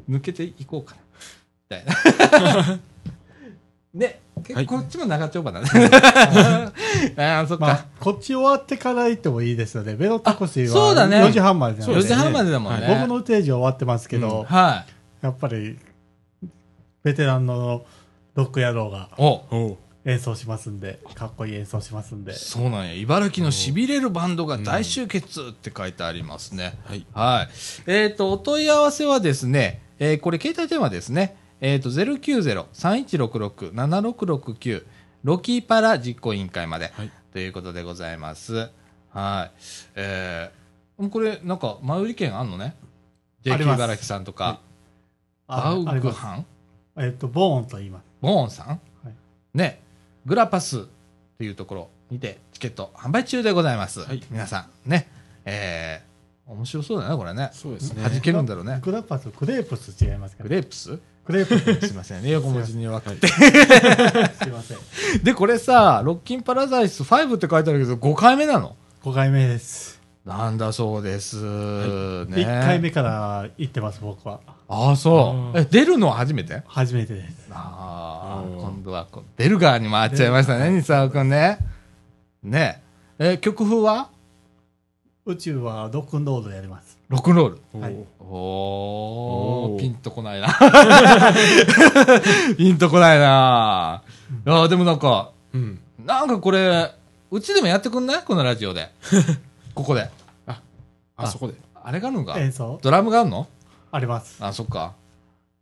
抜けていこうかなみたいなね、はい、こっちも長丁場だねああ、そっか、まあ、こっち終わってから行ってもいいですよね。ベロタクシーはよじはんまでなので、よじはんまでだもんね。僕のステージは終わってますけど、うん、はい、やっぱりベテランのロック野郎が演奏しますんで、かっこいい演奏しますんで。そうなんや、茨城のしびれるバンドが大集結って書いてありますね、うん、はい、はい、えっとお問い合わせはですね、えー、これ携帯電話ですね、えーと、ゼロきゅうゼロ さんいちろくろく ななろくろくきゅう、ロキパラ実行委員会まで、はい、ということでございます。はい、えー、これ、なんか、前売り券あんのね、ジェーケー 茨城さんとか、はい、バウグハン、えーと、ボーンと言います。ボーンさん、はい、ね、グラパスっていうところにて、チケット販売中でございます。はい、皆さん、ね、えー、面白そうだね、これね。そうですね。弾けるんだろうね。グラパス、クレープス違いますかね。グレープスクレープすいませんね、横文字に分かってすいませんで、これさ、ロッキンパラダイスファイブって書いてあるけど、ごかいめなの？ ご 回目です。なんだそうです、はい、ね、いっかいめから行ってます僕は。ああ、そう、え、出るのは初めて？初めてです。ああ、今度はこう出る側に回っちゃいましたね、西澤君ね。ねえ、曲風は？宇宙はロックンロールやります。ロックンロール、はい、おー、ピンとこないなピンとこないな、うん、あ、でもなんか、うん、なんかこれうちでもやってくんない？このラジオでここで、あ、あそこであれがあるのか、演奏ドラムがあるの？あります。あ、そっか、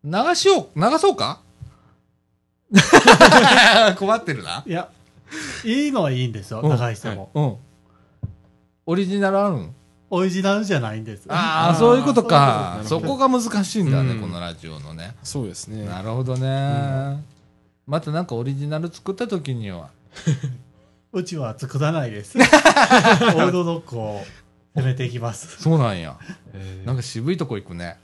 流しよう、流そうか困ってるな。いや、いいのはいいんですよ、長い人も、うん、はい、うん、オリジナルあるの？オリジナルじゃないんです。ああ、そういうことか。そこが難しいんだね、このラジオのね。そうですね。なるほどね。またなんかオリジナル作った時には。うちは作らないです。オールドドッグを攻めていきます。そうなんや。なんか渋いとこ行くね。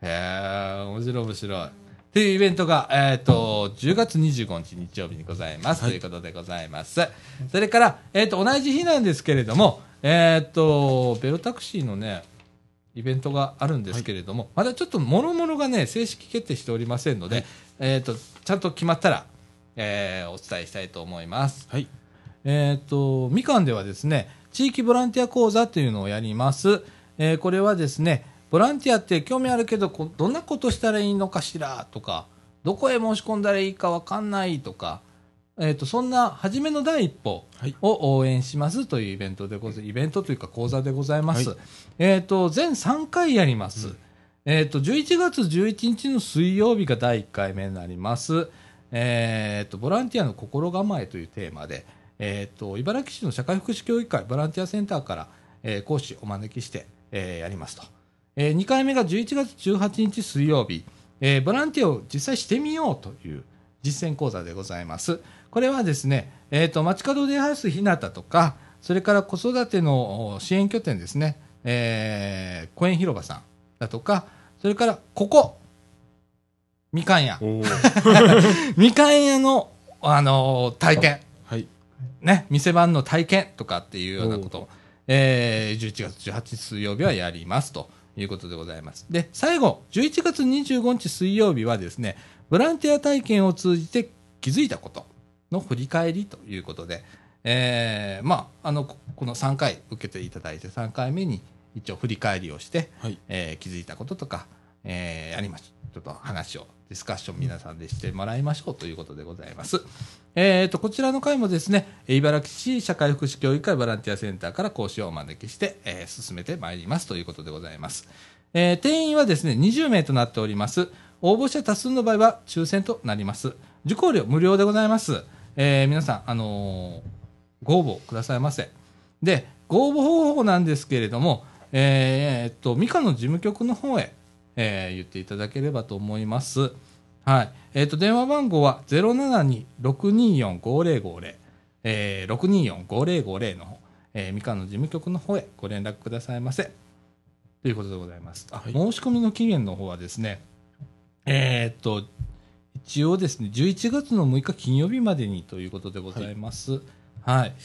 へえ、面白い面白い。っていうイベントが、えっと、じゅうがつにじゅうごにち日曜日にございます。ということでございます。それから、えっと、同じ日なんですけれども、えっと、ベロタクシーのね、イベントがあるんですけれども、はい、まだちょっと諸々がね、正式決定しておりませんので、はい、えっと、ちゃんと決まったら、えー、お伝えしたいと思います。はい。えっと、みかんではですね、地域ボランティア講座というのをやります。えー、これはですね、ボランティアって興味あるけど、どんなことしたらいいのかしらとか、どこへ申し込んだらいいかわかんないとか、えーと、そんな初めの第一歩を応援しますというイベントでござ、イベントというか講座でございます。はい、えーと、全さんかいやります。うん、えっと、じゅういちがつじゅういちにちの水曜日がだいいっかいめになります。えっと、ボランティアの心構えというテーマで、えっと、茨城市の社会福祉協議会ボランティアセンターから、えー、講師をお招きして、えー、やりますと。えー、にかいめがじゅういちがつじゅうはちにち水曜日、えー、ボランティアを実際してみようという実践講座でございます。これはですね、えっと、街角デイハウスひなたとか、それから子育ての支援拠点ですね、えー、公園広場さんだとか、それからここ、みかん屋。みかん屋の、あのー、体験。はい。ね、店番の体験とかっていうようなことを、えー、じゅういちがつじゅうはちにち水曜日はやりますということでございます。で、最後、じゅういちがつにじゅうごにち水曜日はですね、ボランティア体験を通じて気づいたことの振り返りということで、えー、まあ、あの、このさんかい受けていただいてさんかいめに一応振り返りをして、はい、えー、気づいたこととか、えー、やりましょう。ちょっと話を、ディスカッション皆さんでしてもらいましょうということでございます。えーと、こちらの回もですね、茨城市社会福祉協議会ボランティアセンターから講師をお招きして、えー、進めてまいりますということでございます。えー、定員はですね、にじゅうめいとなっております。応募者多数の場合は抽選となります。受講料無料でございます。えー、皆さん、あのー、ご応募くださいませ。で、ご応募方法なんですけれども、えーっと、ミカの事務局の方へ、えー、言っていただければと思います。はい。えっと、電話番号は ゼロななにーろくにーよんごーぜろごーぜろ、えー、ろくにーよんごーぜろごーぜろの方、えー、みかんの事務局の方へご連絡くださいませ。ということでございます。あ、はい、申し込みの期限の方はですね、えー、っと、一応ですね、じゅういちがつのむいか金曜日までにということでございます。はい。はい、え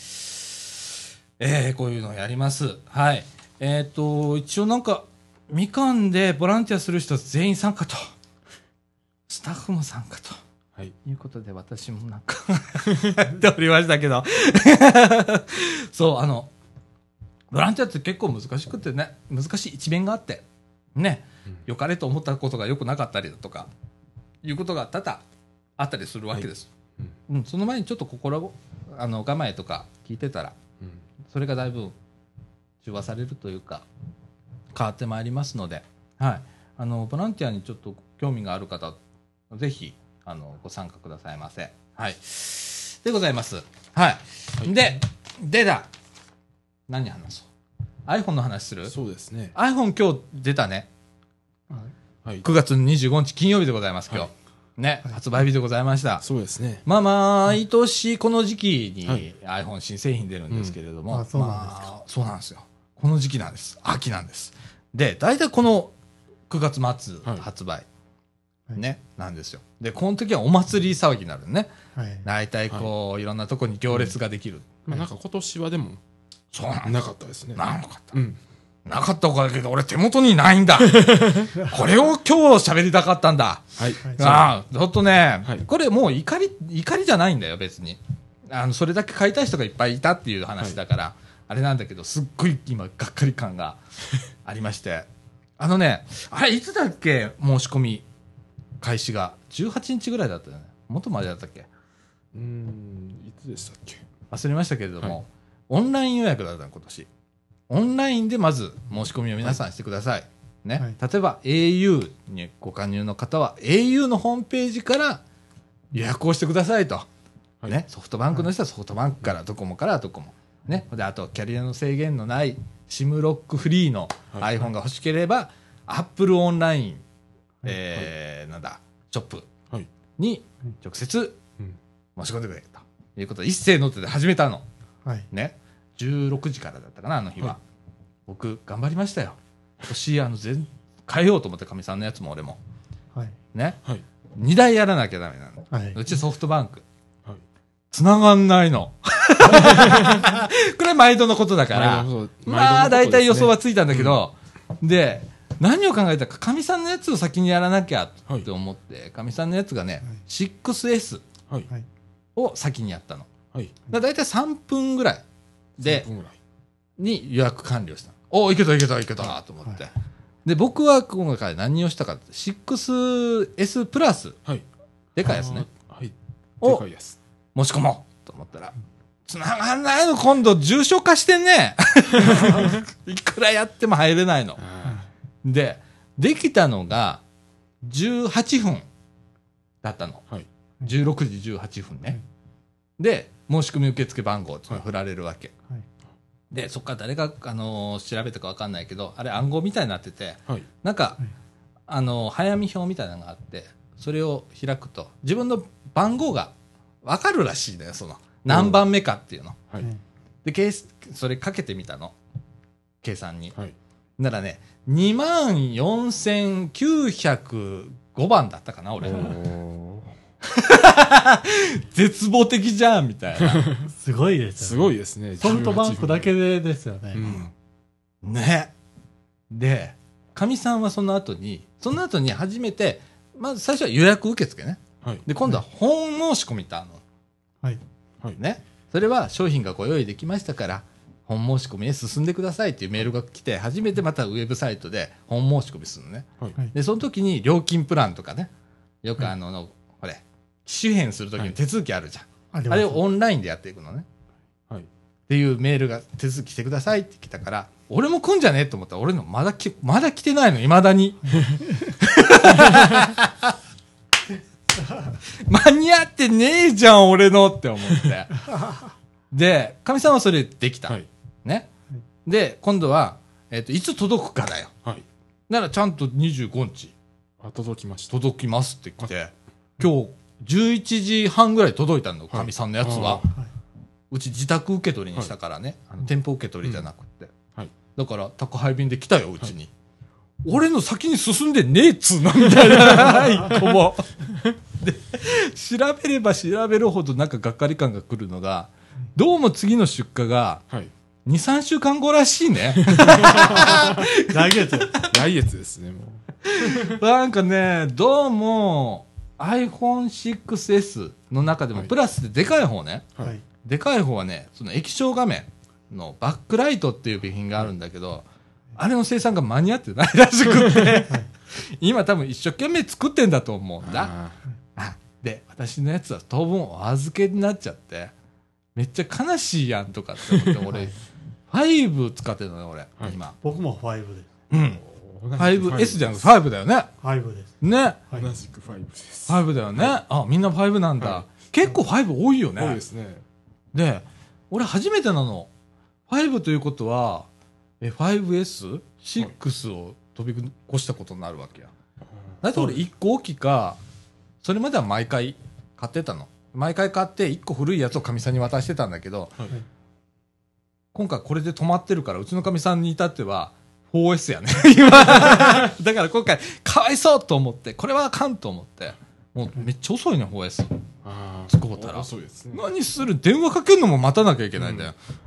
ー、こういうのをやります。はい。えー、っと、一応なんか、みかんでボランティアする人全員参加と、スタッフも参加と、はい、いうことで私もなんかやっておりましたけどそう、あのボランティアって結構難しくてね、難しい一面があってね、良、うん、かれと思ったことが良くなかったりだとかいうことが多々あったりするわけです、はい、うんうん、その前にちょっと心あの構えとか聞いてたら、うん、それがだいぶ中和されるというか変わってまいりますので、はい、あのボランティアにちょっと興味がある方ぜひあのご参加くださいませ、はい、でございます、はい、はい、で出た何話そう iPhone の話する。そうですね、 iPhone 今日出たね、はい、くがつにじゅうごにち金曜日でございます今日、はい、ね、はい、発売日でございました。そうですね、まあ毎年この時期に iPhone 新製品出るんですけれども、そうなんですよ、この時期なんです、秋なんです。で大体このくがつまつ発売、はい、ね、なんですよ。でこの時はお祭り騒ぎになるね、はい、大体こう、はい、いろんなとこに行列ができる、うん、まあ、なんか今年はでもそうなんなかったですね、なかった、うん、なかったおかげで俺手元にないんだこれを今日喋りたかったんだ、はい、ああちょっとね、はい、これもう怒り怒りじゃないんだよ別に、あのそれだけ買いたい人がいっぱいいたっていう話だから、はい、あれなんだけど、すっごい今がっかり感がありましてあのね、あれいつだっけ、申し込み開始がじゅうはちにちぐらいだったよね、もっと前だったっけ、うーんいつでしたっけ忘れましたけれども、はい、オンライン予約だったの今年。オンラインでまず申し込みを皆さんしてください、はい、ね、はい、例えば エーユー にご加入の方は エーユー のホームページから予約をしてくださいと、はい、ね、ソフトバンクの人はソフトバンクから、はい、ドコモからドコモね、であとキャリアの制限のない SIM ロックフリーの iPhone が欲しければ、はいはい、Apple オンライン、はい、えー、なんだショップに直接申し込んでくれということで一斉の手で始めたの、はい、ね、じゅうろくじからだったかなあの日は、はい、僕頑張りましたよ年、あの全変えようと思ってかみさんのやつも俺も、はい、ね、はい、にだいやらなきゃダメなの、はい、うちソフトバンク繋がんないのこれは毎度のことだから、まあ大体予想はついたんだけど、うん、で何を考えたかかみさんのやつを先にやらなきゃって思ってかみ、はい、さんのやつがね、はい、シックスエス を先にやったの、はい、だ大体さんぷんぐらいでぐらいに予約完了したの。おーいけたいけたいけたと思って、はい、で僕は今回何をしたかって シックスエス プラス、はい、でかいやつね、はい、をでかいやつ申し込もうと思ったらつながんないの、今度重症化してんねいくらやっても入れないので、できたのがじゅうはっぷんだったの、はい、じゅうろくじじゅうはっぷんね、はい、で申し込み受付番号っていうのが振られるわけ、はいはい、でそこから誰が、あのー、調べたか分かんないけどあれ暗号みたいになってて、はい、なんか、はい、あのー、早見表みたいなのがあってそれを開くと自分の番号が分かるらしいんだよ、その何番目かっていうの、はい、でそれかけてみたの計算に、はい、ならね にまんよんせんきゅうひゃくごばんだったかな俺絶望的じゃんみたいなすごいですよね、すごいですね、ソフトバンクだけでですよね、うん、ねでかみさんはその後にその後に初めてまず最初は予約受付ね、はい、で今度は本申し込みたの、はいはいね、それは商品がご用意できましたから本申し込みへ進んでくださいっていうメールが来て初めてまたウェブサイトで本申し込みするのね、はい、でその時に料金プランとかねよくあの、はい、これ機種変する時に手続きあるじゃん、はい、あれをオンラインでやっていくのね、はい、っていうメールが手続きしてくださいって来たから俺も来んじゃねえと思ったら俺のまだきまだ来てないのいまだに間に合ってねえじゃん俺のって思ってでかみさんはそれできた、はい、ね、で今度は、えーと、いつ届くかだよ、はい、ならちゃんとにじゅうごにちあ届きました届きますって来て今日じゅういちじはんぐらい届いたのかみさんのやつは、はい、うち自宅受け取りにしたからね、はい、あの店舗受け取りじゃなくて、うんはい、だから宅配便で来たようちに、はい俺の先に進んでねえっつうのみたいな一個もで調べれば調べるほどなんかがっかり感が来るのがどうも次の出荷がにさんしゅうかんごらしいね来月来月ですねもうなんかねどうも アイフォンシックスエス の中でもプラスででかい方ね、はい、でかい方はねその液晶画面のバックライトっていう備品があるんだけど、はいあれの生産が間に合ってないらしくて、はい、今多分一生懸命作ってんだと思うんだ。で、私のやつは当分お預けになっちゃって、めっちゃ悲しいやんとかって思って、俺、はい、ファイブ使ってるのね、俺、はい、今。僕もファイブです。うん。ファイブエス じゃん、ファイブだよね。ファイブです。ね。同じくファイブです。ファイブだよね。はい、あ、みんなファイブなんだ。はい、結構ファイブ多いよね。多いですね。で、俺初めてなの。ファイブということは、ファイブエス、シックスを飛び越したことになるわけや。だって俺いっこ大きいか、それまでは毎回買ってたの。毎回買っていっこ古いやつをかみさんに渡してたんだけど、はい、今回これで止まってるから、うちのかみさんに至っては フォーエス やね。今だから今回かわいそうと思って、これはあかんと思って、もうめっちゃ遅いね、フォーエス。使うたら。遅いですね。何する？電話かけるのも待たなきゃいけないんだよ。うん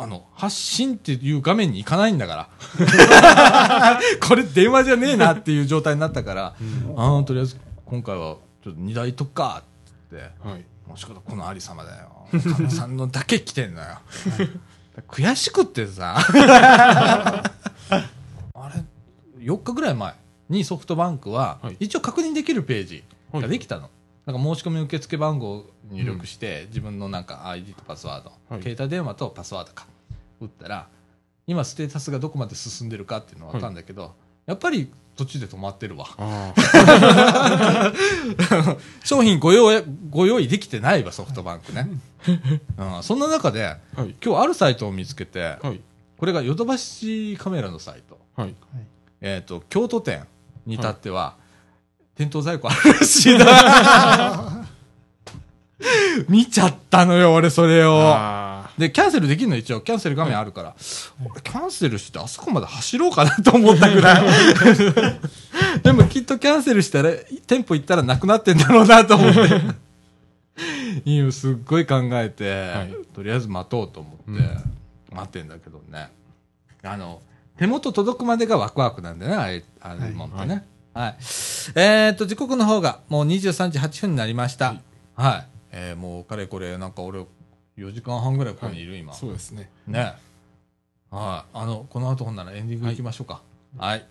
あの発信っていう画面に行かないんだからこれ電話じゃねえなっていう状態になったから、うん、あとりあえず今回はちょっとにだいとかって言って、はい、もしかしたらこのありさまだよかみさんのだけ来てんのよ、はい、悔しくってさあれよっかぐらい前にソフトバンクは、はい、一応確認できるページができたの、はいなんか申し込み受付番号を入力して、うん、自分のなんか アイディー とパスワード、はい、携帯電話とパスワードか打ったら今ステータスがどこまで進んでるかっていうのは分かるんだけど、はい、やっぱり途中で止まってるわ商品ご用意、ご用意できてないわソフトバンクね、うん、そんな中で、はい、今日あるサイトを見つけて、はい、これがヨドバシカメラのサイト、はいえーと、京都店に至っては、はい店頭在庫あるらしいな見ちゃったのよ俺それをでキャンセルできるの一応キャンセル画面あるから、はい、俺キャンセルしてあそこまで走ろうかなと思ったぐらいでもきっとキャンセルしたら店舗行ったらなくなってんだろうなと思って今すっごい考えて、はい、とりあえず待とうと思って、うん、待ってんだけどねあの手元届くまでがワクワクなんだよねあれもんってね、はいはいはい、えー、っと時刻の方がもうにじゅうさんじはっぷんになりました、はいはいえー、もうかれこれなんか俺よじかんはんぐらいここにいる、はい、今そうですねねはいあのこの後ほんならエンディングいきましょうかはい、はい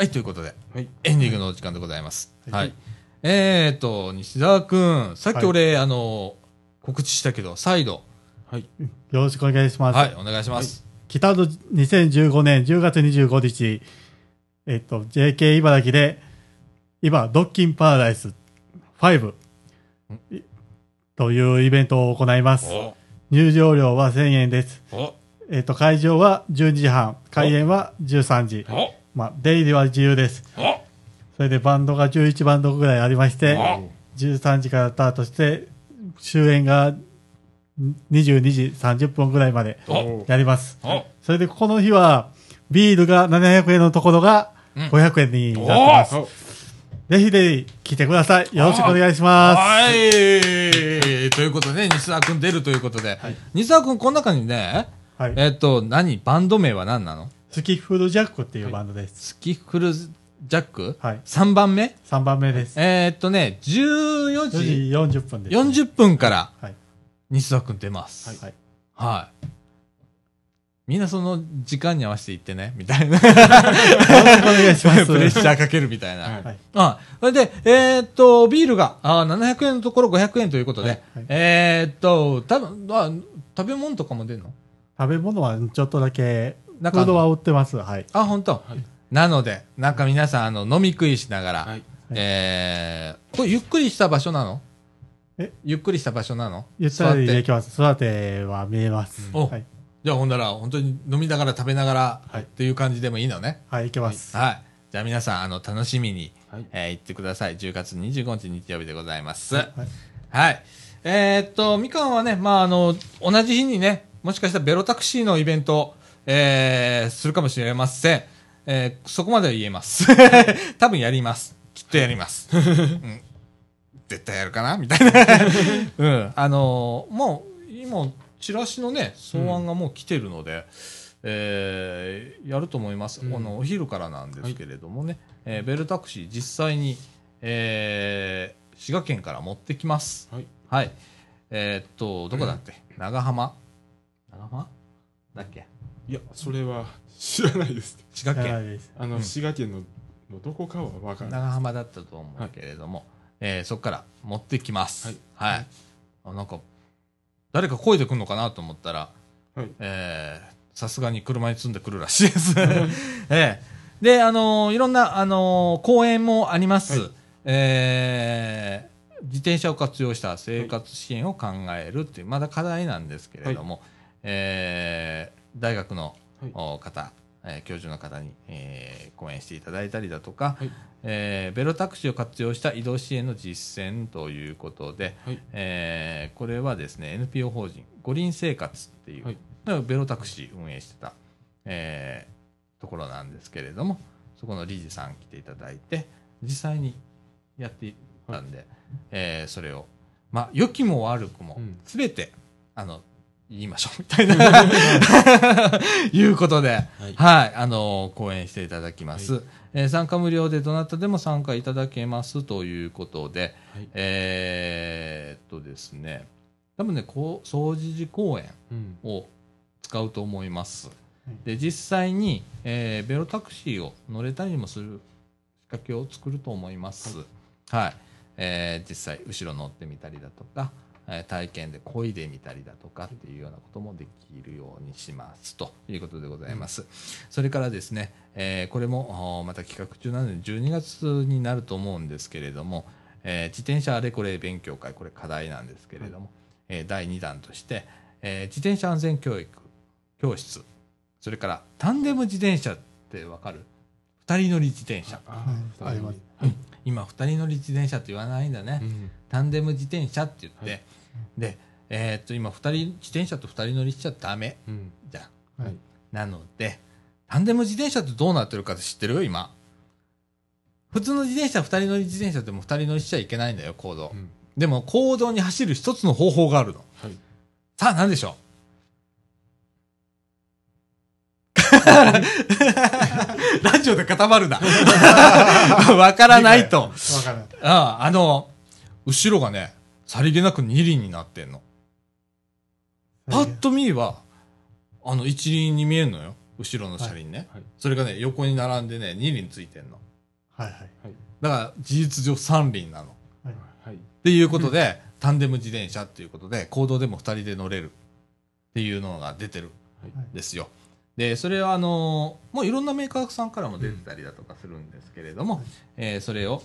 はい、ということで、はい、エンディングの時間でございます。はい。はい、えーと、西澤くん、さっき俺、はい、あの、告知したけど、再度。はい。よろしくお願いします。はい、お願いします。はい、北のにせんじゅうごねんじゅうがつにじゅうごにち、えっと、ジェーケー 茨城で、今、ドッキンパラダイスファイブというイベントを行います。入場料はせんえんです。えっと、会場はじゅうにじはん、開演はじゅうさんじ。まあ、出入りは自由です。それでバンドがじゅういちバンドぐらいありまして、じゅうさんじからスタートして、終演がにじゅうにじさんじゅっぷんぐらいまでやります。それでこの日は、ビールがななひゃくえんのところがごひゃくえんになってます。ぜひぜひ来てください。よろしくお願いします。はい。ということで、西澤くん出るということで、西澤くん、この中にね、えっと、何、バンド名は何なの？スキッフルジャックっていうバンドです。スキッフルジャック？はい。さんばんめ？ さん 番目です。えーっとね、じゅうよじよんじゅっぷんです。よんじゅっぷんから、西澤くん出ます。はい。はい。みんなその時間に合わせて行ってね、みたいな。お願いします。プレッシャーかけるみたいな。はい。あ、それで、えっと、ビールが、あななひゃくえんのところごひゃくえんということで、えっと、たぶん、食べ物とかも出るの？食べ物はちょっとだけ、中のは売ってます。はい。あ、本当。なので、なんか皆さん、あの、飲み食いしながら、えー、これゆっくりした場所なの？え？ゆっくりした場所なの？ゆったりできます。育ては見えます。はい。じゃあほんだら、本当に飲みながら食べながらっていう感じでもいいのね。はい、いけます。はい。じゃあ皆さん、あの、楽しみに、え、行ってください。じゅうがつにじゅうごにち日曜日でございます。はい。えっと、みかんはね、まあ、あの、同じ日にね、もしかしたらベロタクシーのイベント、えー、するかもしれません。えー、そこまでは言えます。多分やります。きっとやります。うん、絶対やるかなみたいな。うん。あのー、もう、今、チラシのね、草案がもう来てるので、うん、えー、やると思います。うん、このお昼からなんですけれどもね、はい、えー、ベルタクシー実際に、えー、滋賀県から持ってきます。はい。はい、えー、っと、どこだって、うん、長浜長浜だっけ？いや、それは知らないです。滋賀県。あの、滋賀県のどこかは分からない。長浜だったと思うけれども、え、そこから持ってきます。はい。なんか、誰かこいでくんのかなと思ったら、え、さすがに車に積んでくるらしいです。え。で、あの、いろんな、あの、公演もあります。え、自転車を活用した生活支援を考えるっていう、まだ課題なんですけれども、え、大学の方、はい、教授の方に、えー、講演していただいたりだとか、はい、えー、ベロタクシーを活用した移動支援の実践ということで、はい、えー、これはですね エヌピーオー 法人五輪生活っていう、はい、ベロタクシー運営してた、えー、ところなんですけれども、そこの理事さん来ていただいて実際にやっていったんで、はい、えー、それを、まあ、良きも悪くも全て、うん、あの言いましょうみたいないうことで、はい、はい、あの講演していただきます、はい、えー、参加無料でどなたでも参加いただけますということで、はい、えーっとですね、多分ね、こう総持寺公園を使うと思います、うん、で実際に、えー、ベロタクシーを乗れたりもする仕掛けを作ると思います、はい、はい、えー、実際後ろ乗ってみたりだとか、体験で漕いでみたりだとかっていうようなこともできるようにしますということでございます。それからですね、えー、これもまた企画中なのでじゅうにがつになると思うんですけれども、えー、自転車あれこれ勉強会、これ課題なんですけれども、えー、だいにだんとして、えー、自転車安全教育教室、それからタンデム自転車ってわかる？ふたり乗り自転車。今ふたり乗り自転車って言わないんだね、うん、タンデム自転車って言って、はい、で、えー、っと今ふたり自転車とふたり乗りしちゃダメじゃん、はい、なのでタンデム自転車ってどうなってるかって知ってる？今普通の自転車、ふたり乗り自転車ってもふたり乗りしちゃいけないんだよ、公道、うん、でも公道に走る一つの方法があるの、はい、さあ何でしょう？ラジオで固まるな。わからないと。わからない。ああ、あの、後ろがね、さりげなくに輪になってんの。パッと見は、あの、いち輪に見えんのよ。後ろの車輪ね、はいはい、それがね横に並んでねに輪ついてんの、はいはいはい、だから事実上さん輪なの、はいはい、っていうことでタンデム自転車っていうことで公道でもふたりで乗れるっていうのが出てるんですよ、はい、でそれはあのもういろんなメーカーさんからも出てたりだとかするんですけれども、うんえー、それを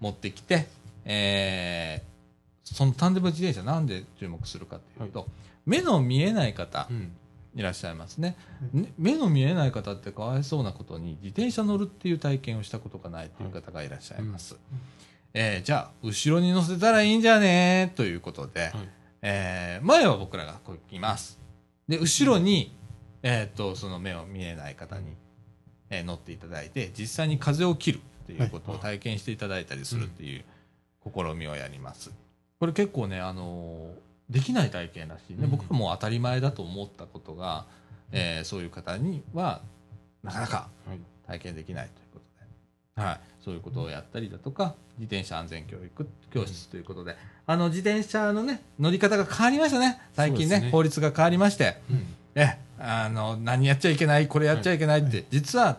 持ってきて、えー、そのタンデム自転車なんで注目するかっていうと、はい、目の見えない方、うんいらっしゃいますね。目の見えない方ってかわいそうなことに自転車乗るっていう体験をしたことがないっていう方がいらっしゃいます、はいうんえー、じゃあ後ろに乗せたらいいんじゃねということで、はいえー、前は僕らがこう行きますで後ろに、えー、っとその目を見えない方に、えー、乗っていただいて実際に風を切るっていうことを体験していただいたりするっていう試みをやります。これ結構ねあのーできない体験らしいね、うん、僕はもう当たり前だと思ったことが、うんえー、そういう方にはなかなか体験できないということで、はいはい、そういうことをやったりだとか自転車安全教育教室ということで、うん、あの自転車の、ね、乗り方が変わりましたね最近 ね, ね法律が変わりまして、うん、えあの何やっちゃいけないこれやっちゃいけないって、はいはい、実は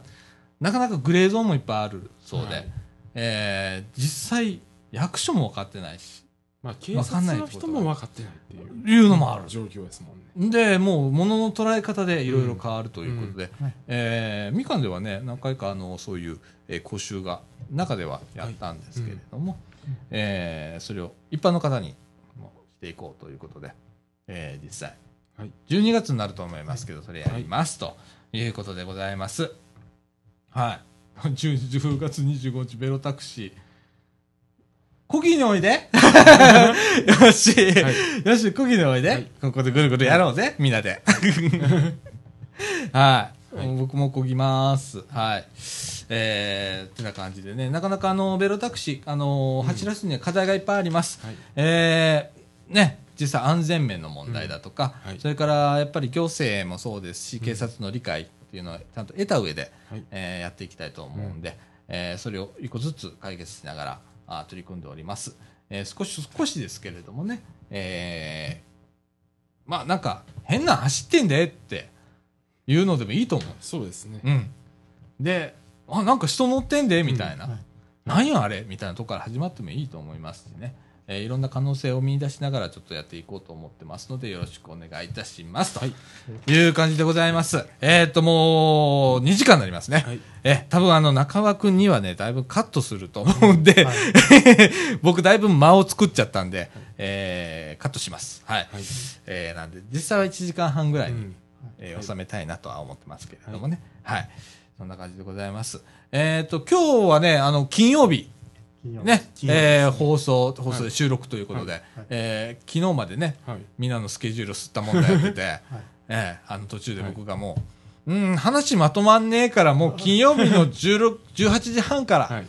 なかなかグレーゾーンもいっぱいあるそうで、はいえー、実際役所も分かってないしまあ、警察の人も分かってないっていういうのもある状況ですもんね。でもう物の捉え方でいろいろ変わるということで、うんうんはいえー、みかんではね何回かあのそういう、えー、講習が中ではやったんですけれども、はいうんえー、それを一般の方にもしていこうということで、えー、実際、はい、じゅうにがつになると思いますけどそれやります、はい、ということでございます。はい、じゅうがつにじゅうごにちベロタクシーコギにおいでよし、はい、よしコギにおいで、はい、ここでぐるぐるやろうぜ、はい、みんなではい、はい、僕もこぎますはいえーってな感じでねなかなかあのベロタクシーあのーうん、走らすには課題がいっぱいあります、はい、えーね実際安全面の問題だとか、うんはい、それからやっぱり行政もそうですし警察の理解っていうのはちゃんと得た上で、はいえー、やっていきたいと思うんで、うんえー、それを一個ずつ解決しながら取り組んでおります、えー、少し少しですけれどもね、えー、まあなんか変な走ってんでっていうのでもいいと思う。そうですね、うん、であなんか人乗ってんでみたいな、うんはい、何やあれみたいなとこから始まってもいいと思いますしね、えー、いろんな可能性を見出しながらちょっとやっていこうと思ってますのでよろしくお願いいたしますという感じでございます、はい、えー、っともうにじかんになりますね、はい、え多分あの中和くんにはねだいぶカットすると思うんで、はい、僕だいぶ間を作っちゃったんで、はいえー、カットしますはい、はいえー、なんで実際はいちじかんはんぐらいに、うんえー、収めたいなとは思ってますけれどもねはい、はい、そんな感じでございます。えー、っと今日はねあの金曜日ねえー、放送、放送で収録ということで、はいはいえー、昨日までね、はい、みんなのスケジュールを吸ったもんだやってて、はいえー、あの途中で僕がもう、はい、うん話まとまんねえからもう金曜日のじゅうろく じゅうはちじはんから、はい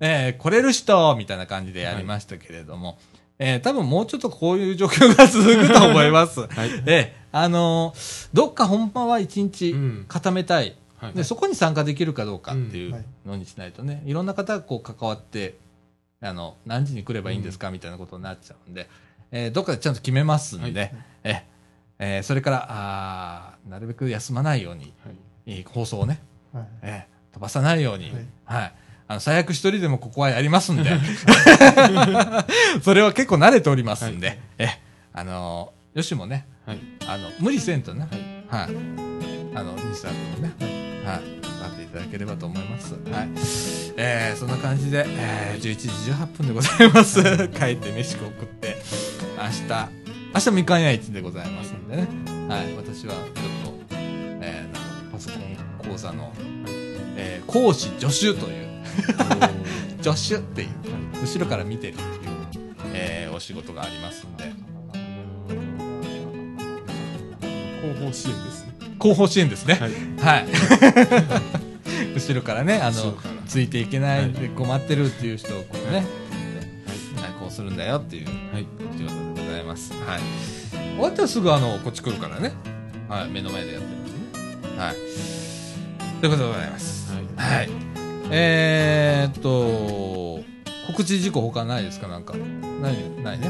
えー、来れる人みたいな感じでやりましたけれども、はいえー、多分もうちょっとこういう状況が続くと思います、はいえーあのー、どっか本番はいちにち固めたい、うんでそこに参加できるかどうかっていうのにしないとね、うんはい、いろんな方がこう関わってあの何時に来ればいいんですかみたいなことになっちゃうんで、うんえー、どっかでちゃんと決めますんで、はいええー、それからあなるべく休まないように、はい、放送をね、はいえー、飛ばさないように、はいはい、あの最悪一人でもここはやりますんでそれは結構慣れておりますんで、はいえー、あのよしもね、はい、あの無理せんとね、はいはい、あの西さんもね、はいはい、頑張っていただければと思います、はいえー、そんな感じで、えー、じゅういちじじゅうはっぷんでございます帰って飯食って明日明日みかん屋市でございますんでね、はい、私はちょっと、えー、なんかパソコン講座の、えー、講師助手という助手っていう後ろから見てるっていう、えー、お仕事がありますんで広報支援ですね後方支援ですね、はいはい、後ろからねあのからついていけないで困ってるっていう人をこうね、はいはい、こうするんだよっていう仕事、はい、でございます、はい、終わったらすぐあのこっち来るからね、はい、目の前でやってますね、はい、ということでございます、はいはい、えー、っと告知事項他ないですかなんかない、ないね、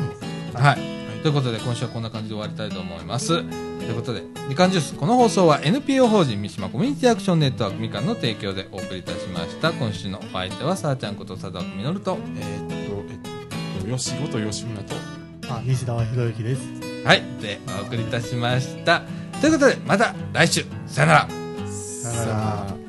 はいはいということで今週はこんな感じで終わりたいと思います。ということでみかんジュース、この放送は エヌピーオー 法人三島コミュニティアクションネットワークみかんの提供でお送りいたしました。今週のお相手はさあちゃんこと佐藤みのるとえー、っとえっと吉ごと吉村とあ西田博之です。はいでお送りいたしました。ということでまた来週さよならさよなら。